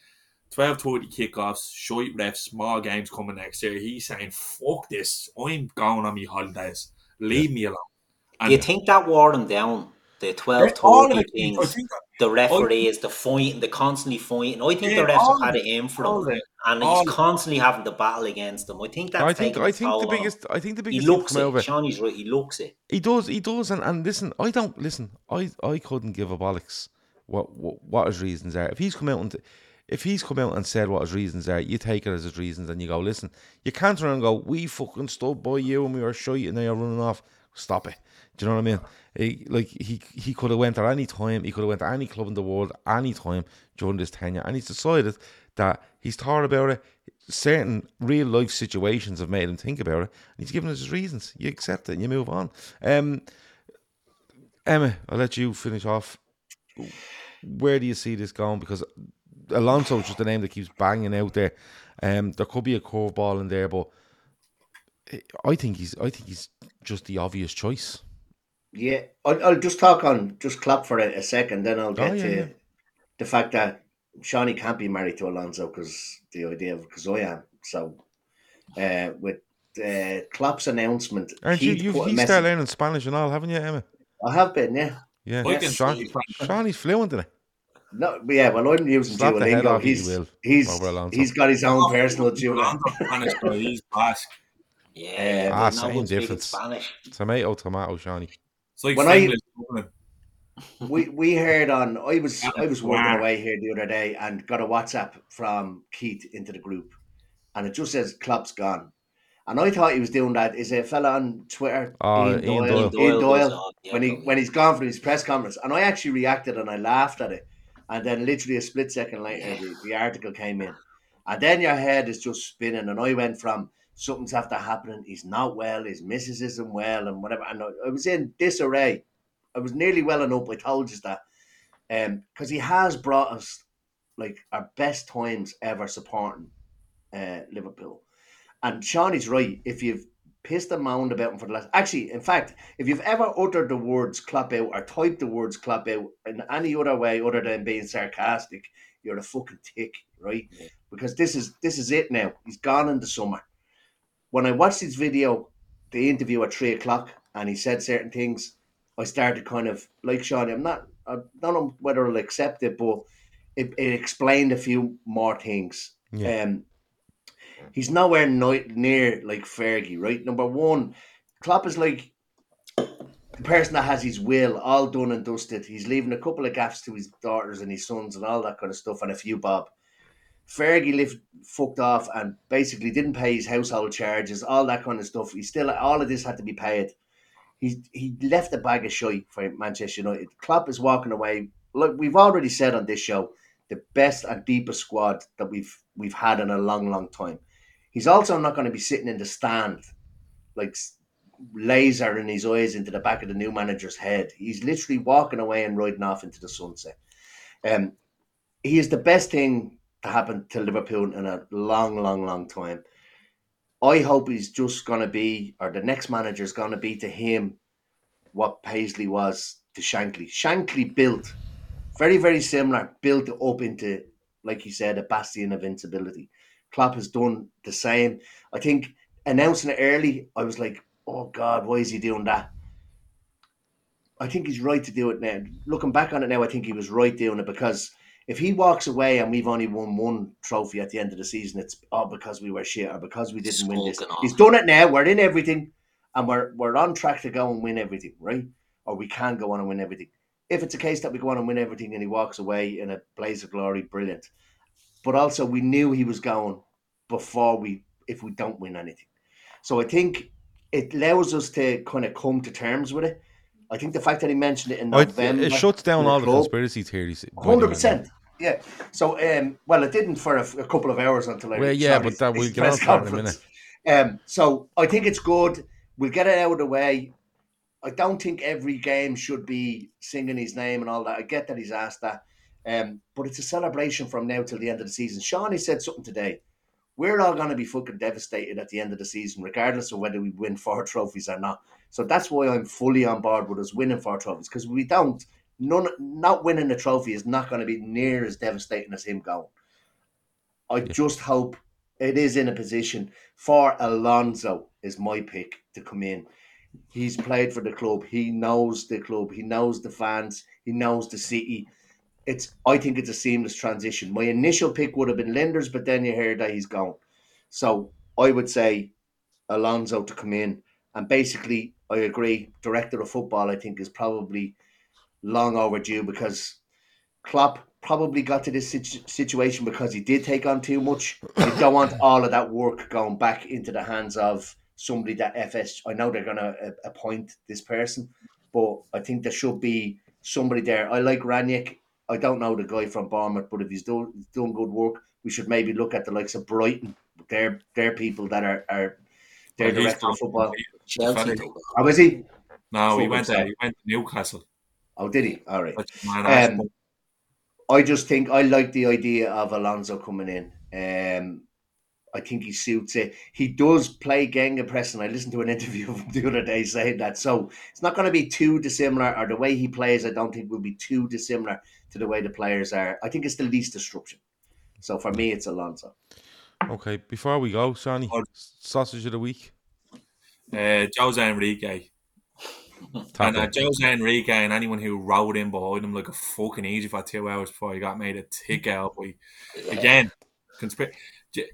twelve thirty kickoffs, shite refs, more games coming next year. He's saying, fuck this, I'm going on my holidays. Leave yeah. me alone. And do you think that wore them down? The twelve thirty things, that, the referees, I, the fighting, the constantly fighting. I think yeah, the refs all, have had it in for him. And he's all, constantly having the battle against them. I think that's I think, I think the biggest I think the biggest he looks it. Sean's right, he looks it. He does, he does, and, and listen, I don't listen, I, I couldn't give a bollocks what, what what his reasons are. If he's come out and t- If he's come out and said what his reasons are, you take it as his reasons and you go, listen, you can't turn around and go, we fucking stood by you and we were shite and now you're running off. Stop it. Do you know what I mean? He, like, he he could have went at any time. He could have went to any club in the world, any time during this tenure. And he's decided that he's thought about it. Certain real-life situations have made him think about it. And he's given us his reasons. You accept it and you move on. Um, Emma, I'll let you finish off. Where do you see this going? Because... Alonso is just a name that keeps banging out there. Um, there could be a curveball in there, but I think he's I think he's just the obvious choice. Yeah, I'll, I'll just talk on just Klopp for a, a second, then I'll get oh, yeah, to yeah. the fact that Shawnee can't be married to Alonso because the idea of because I am so uh, with uh, Klopp's announcement. Aren't you? You he's message... started learning Spanish and all, haven't you, Emma? I have been, yeah. Yeah, yes. Shawnee, Shawnee's fluent in it. No, yeah, well, I'm using Duolingo. He's he he's he's got his own oh, personal Duolingo. He's Basque. Yeah, ah, same difference. Spanish. Tomato, tomato, Shawnee. It's like when English, I, we we heard on. I was I was working away here the other day and got a WhatsApp from Keith into the group, and it just says Klopp's gone. And I thought he was doing that. Is a fella on Twitter, oh, Ian Doyle, Ian Doyle, Ian Doyle, Doyle yeah, when he when he's gone for his press conference, and I actually reacted and I laughed at it. And then literally a split second later, the, the article came in. And then your head is just spinning. And I went from, something's after happening, he's not well, his missus isn't well, and whatever. And I, I was in disarray. I was nearly welling up, I told you that. Because um, he has brought us, like, our best times ever supporting uh, Liverpool. And Sean is right. If you've pissed and moaned about him for the last... Actually, in fact, if you've ever uttered the words Klopp out or typed the words Klopp out in any other way other than being sarcastic, you're a fucking tick, right? Yeah. Because this is this is it now. He's gone in the summer. When I watched his video, the interview at three o'clock, and he said certain things, I started kind of, like Sean, I'm not... I don't know whether I'll accept it, but it, it explained a few more things. Yeah. Um, He's nowhere near like Fergie, right? Number one, Klopp is like the person that has his will all done and dusted. He's leaving a couple of gaffes to his daughters and his sons and all that kind of stuff and a few bob. Fergie lived, fucked off and basically didn't pay his household charges, all that kind of stuff. He still, all of this had to be paid. He he left a bag of shite for Manchester United. Klopp is walking away. Look, we've already said on this show, the best and deepest squad that we've we've had in a long, long time. He's also not going to be sitting in the stand, like laser in his eyes into the back of the new manager's head. He's literally walking away and riding off into the sunset. Um, he is the best thing happened to Liverpool in a long, long, long time. I hope he's just going to be, or the next manager's going to be to him what Paisley was to Shankly. Shankly built, very, very similar, built it up into, like you said, a bastion of invincibility. Klopp has done the same. I think announcing it early, I was like, oh God, why is he doing that? I think he's right to do it now. Looking back on it now, I think he was right doing it, because if he walks away and we've only won one trophy at the end of the season, it's oh, because we were shit or because we didn't Smoking win this. On. He's done it now. We're in everything and we're we're on track to go and win everything, right? Or we can go on and win everything. If it's a case that we go on and win everything and he walks away in a blaze of glory, brilliant. But also we knew he was going before we, if we don't win anything. So I think it allows us to kind of come to terms with it. I think the fact that he mentioned it in November... It, it shuts down all the conspiracy theories. one hundred percent. Yeah. So, um, well, it didn't for a, a couple of hours until I... Well, yeah, but that we'll get on that in a minute. Um, so I think it's good. We'll get it out of the way. I don't think every game should be singing his name and all that. I get that he's asked that. Um, but it's a celebration from now till the end of the season. Shawnee said something today. We're all going to be fucking devastated at the end of the season, regardless of whether we win four trophies or not. So that's why I'm fully on board with us winning four trophies, because we don't, none, not winning a trophy is not going to be near as devastating as him going. I just hope it is in a position for Alonso, is my pick, to come in. He's played for the club. He knows the club. He knows the fans. He knows the city. It's, I think it's a seamless transition. My initial pick would have been Linders, but then you hear that he's gone. So I would say Alonso to come in. And basically, I agree, director of football, I think, is probably long overdue, because Klopp probably got to this situ- situation because he did take on too much. You don't want all of that work going back into the hands of somebody that F S... I know they're going to uh, appoint this person, but I think there should be somebody there. I like Ranić. I don't know the guy from Bournemouth, but if he's do, doing good work, we should maybe look at the likes of Brighton. They're, they're people that are, are their well, director of football. Chelsea. Oh, is he? No, he went, there. he went to Newcastle. Oh, did he? All right. Um, I just think I like the idea of Alonso coming in. Um, I think he suits it. He does play gegenpressing. I listened to an interview of him the other day saying that. So it's not going to be too dissimilar, or the way he plays, I don't think will be too dissimilar to the way the players are. I think it's the least disruption. So for me, it's Alonso. Okay, before we go, Sonny, sausage of the week. Uh, Jose Enrique. and uh, Jose Enrique and anyone who rode in behind him like a fucking easy for two hours before he got made a tick out. But he, yeah. Again, conspiracy.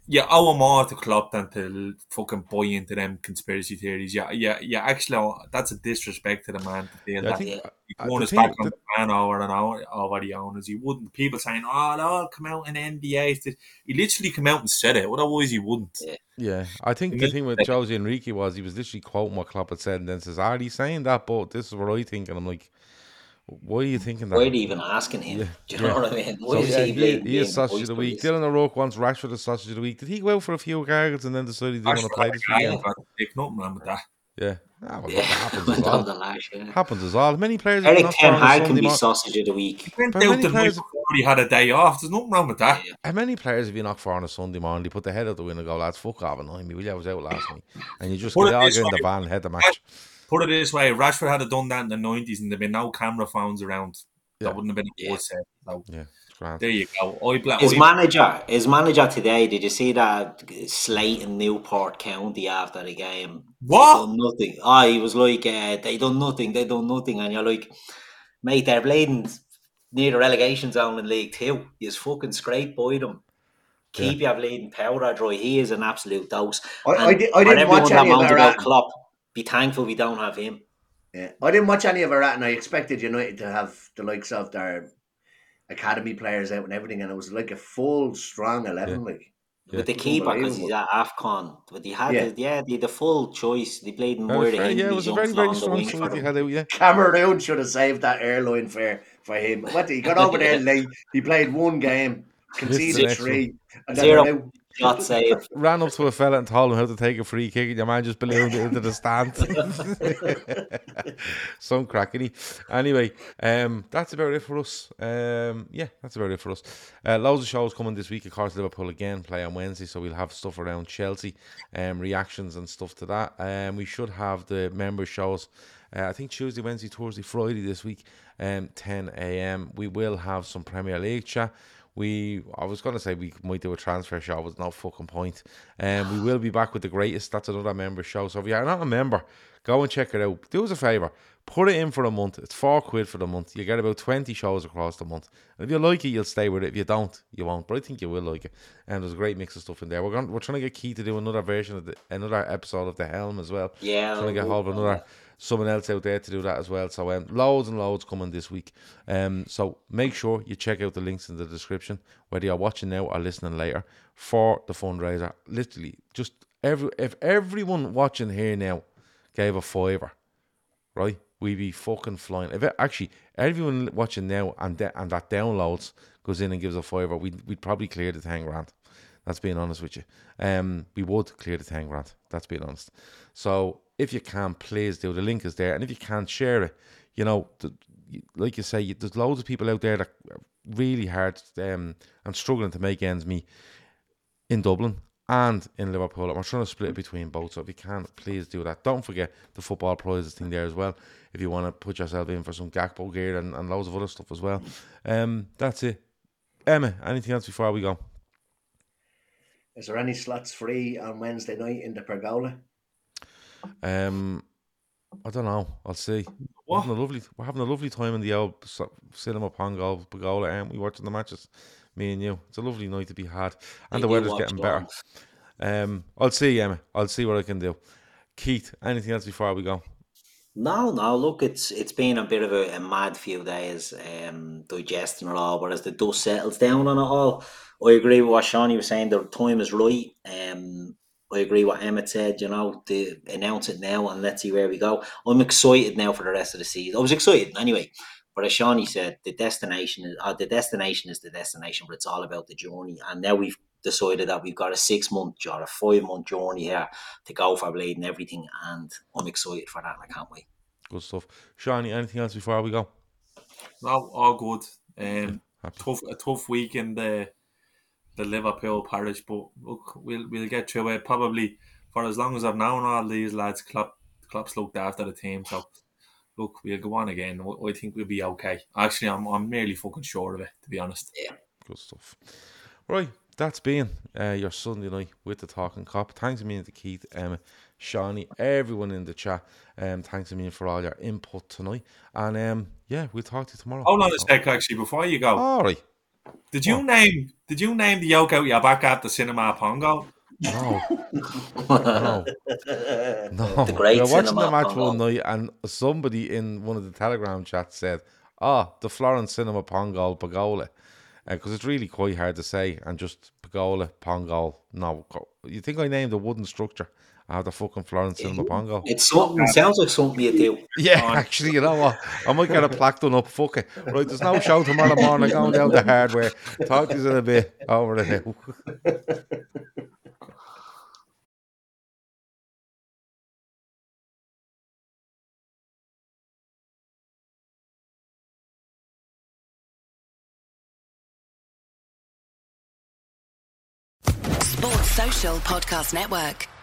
You owe more to Klopp than to fucking buy into them conspiracy theories. Yeah, yeah, yeah. Actually, that's a disrespect to the man. To yeah, that. I think he won his back on the man over and over, over the owners. He wouldn't. People saying, "Oh, they'll come out in the N B A." He literally came out and said it. Otherwise, he wouldn't. Yeah, I think the thing with Jose Enrique was he was literally quoting what Klopp had said, and then says, "Are you saying that?" But this is what I think, and I'm like, why are you thinking that? Why are they even asking him? Yeah. Do you know yeah. what I mean? Why so, is yeah, he playing? He, he is sausage of the week. Dylan O'Rourke wants Rashford as sausage of the week. Did he go out for a few gargles and then decided he didn't Rashford want to play this weekend? Take nothing wrong with that. Yeah. Ah, well, yeah. That happens as all. Lash, yeah. Happens as all. Many players... Eric Ten Hag can be mark... sausage of the week. He went but out the players... week before he had a day off. There's nothing wrong with that. Yeah. How many players have you knocked for on a Sunday morning? They put their head out the window and go, lads, fuck off, annoy me. Will you? I was out last night. And you just get all in the van and head the match. Put it this way, Rashford had done that in the nineties and there'd been no camera phones around. Yeah. That wouldn't have been a worse no. Yeah, grand. There you go. I bla- his, I manager, his manager today, did you see that slate in Newport County after the game? What? They done nothing. Oh, he was like, uh, they done nothing, they done nothing. And you're like, mate, they're bleeding near the relegation zone in League Two. He's fucking scraped by them. Keep yeah. your bleeding powder dry. He is an absolute dose. I, and, I, did, I didn't watch any of that. Klopp, be thankful we don't have him. Yeah, I didn't watch any of our at, and I expected United to have the likes of their academy players out and everything, and it was like a full strong eleven. Yeah. Like, yeah. With the keeper because he's at AFCON, but he had yeah, the, yeah, the, the full choice. They played more than yeah, it was a very very strong choice he had out. Yeah, Cameroon should have saved that airline fare for him. What he got over there late. He played one game, conceded three, and then zero. God save. Ran up to a fella and told him how to take a free kick, and your man just ballooned it into the stand. Some crackety. Anyway, um, that's about it for us. Um, yeah, that's about it for us. Uh, loads of shows coming this week. Of course, Liverpool again play on Wednesday, so we'll have stuff around Chelsea, um, reactions and stuff to that. Um, we should have the member shows. Uh, I think Tuesday, Wednesday, Thursday, Friday this week, um, ten a.m. We will have some Premier League chat. We, I was going to say we might do a transfer show, but no fucking point. Um, we will be back with The Greatest. That's another member show. So if you're not a member, go and check it out. Do us a favour. Put it in for a month. It's four quid for the month. You get about twenty shows across the month. And if you like it, you'll stay with it. If you don't, you won't. But I think you will like it. And there's a great mix of stuff in there. We're going, we're trying to get Keith to do another version of the, another episode of The Helm as well. Yeah. Trying to get hold of another... someone else out there to do that as well. So um, loads and loads coming this week. Um, so make sure you check out the links in the description, whether you're watching now or listening later, for the fundraiser. Literally, just every if everyone watching here now gave a fiver, right, we'd be fucking flying. If it, actually everyone watching now and de- and that downloads goes in and gives a fiver, we'd we'd probably clear the ten grand. That's being honest with you. Um, we would clear the ten grand. That's being honest. So. If you can, please do. The link is there. And if you can, share it. You know, the, like you say, there's loads of people out there that are really hard um, and struggling to make ends meet in Dublin and in Liverpool. And we're trying to split it between both. So if you can, please do that. Don't forget the football prizes thing there as well. If you want to put yourself in for some Gakpo gear and, and loads of other stuff as well. Um, that's it. Emma, anything else before we go? Is there any slots free on Wednesday night in the Pergola? Um, I don't know. I'll see. We're having a lovely, we're having a lovely time in the old cinema Pongo Pergola, and we watching the matches. Me and you. It's a lovely night to be had, and the weather's getting better. Um, I'll see, Emma. I'll see what I can do. Keith, anything else before we go? No, no. Look, it's it's been a bit of a, a mad few days, um, digesting it all. But as the dust settles down on it all, I agree with what Sean was saying. The time is right. Um. I agree with what Emmett said, you know, to announce it now and let's see where we go. I'm excited now for the rest of the season. I was excited anyway. But as Shawnee said, the destination is uh, the destination is the destination, but it's all about the journey. And now we've decided that we've got a six-month or a five-month journey here to go for Blade and everything. And I'm excited for that. I can't wait. Good stuff. Shawnee, anything else before we go? No, all good. Um, tough, a tough week in the... the Liverpool parish, but look, we'll we'll get through it. Probably for as long as I've known all these lads, Klopp Klopp's looked after the team. So look, we'll go on again. I think we'll be okay. Actually, I'm I'm nearly fucking sure of it, to be honest. Yeah, good stuff. Right, that's been uh, your Sunday night with the Talking Cop. Thanks a million to Keith, Emma, Shawnee, everyone in the chat. Um, thanks a million for all your input tonight. And um, yeah, we'll talk to you tomorrow. Hold on a sec, actually, before you go. All right. Did you what? name Did you name the yoke out your back after Cinema Pongo? No, no, no. The great we were watching Cinema the match Pongo. One night, and somebody in one of the Telegram chats said, "Ah, oh, the Florence Cinema Pongo Pagola," because uh, it's really quite hard to say, and just Pagola Pongo. No, you think I named a wooden structure? I have the fucking Florence Cinema Pongo. It's something, sounds like something you do. Yeah, actually, you know what? I might get a plaque done up, fuck it. Right, there's no show tomorrow morning, going down the hardware. Talk to you in a bit. Over the hill. Sports Social Podcast Network.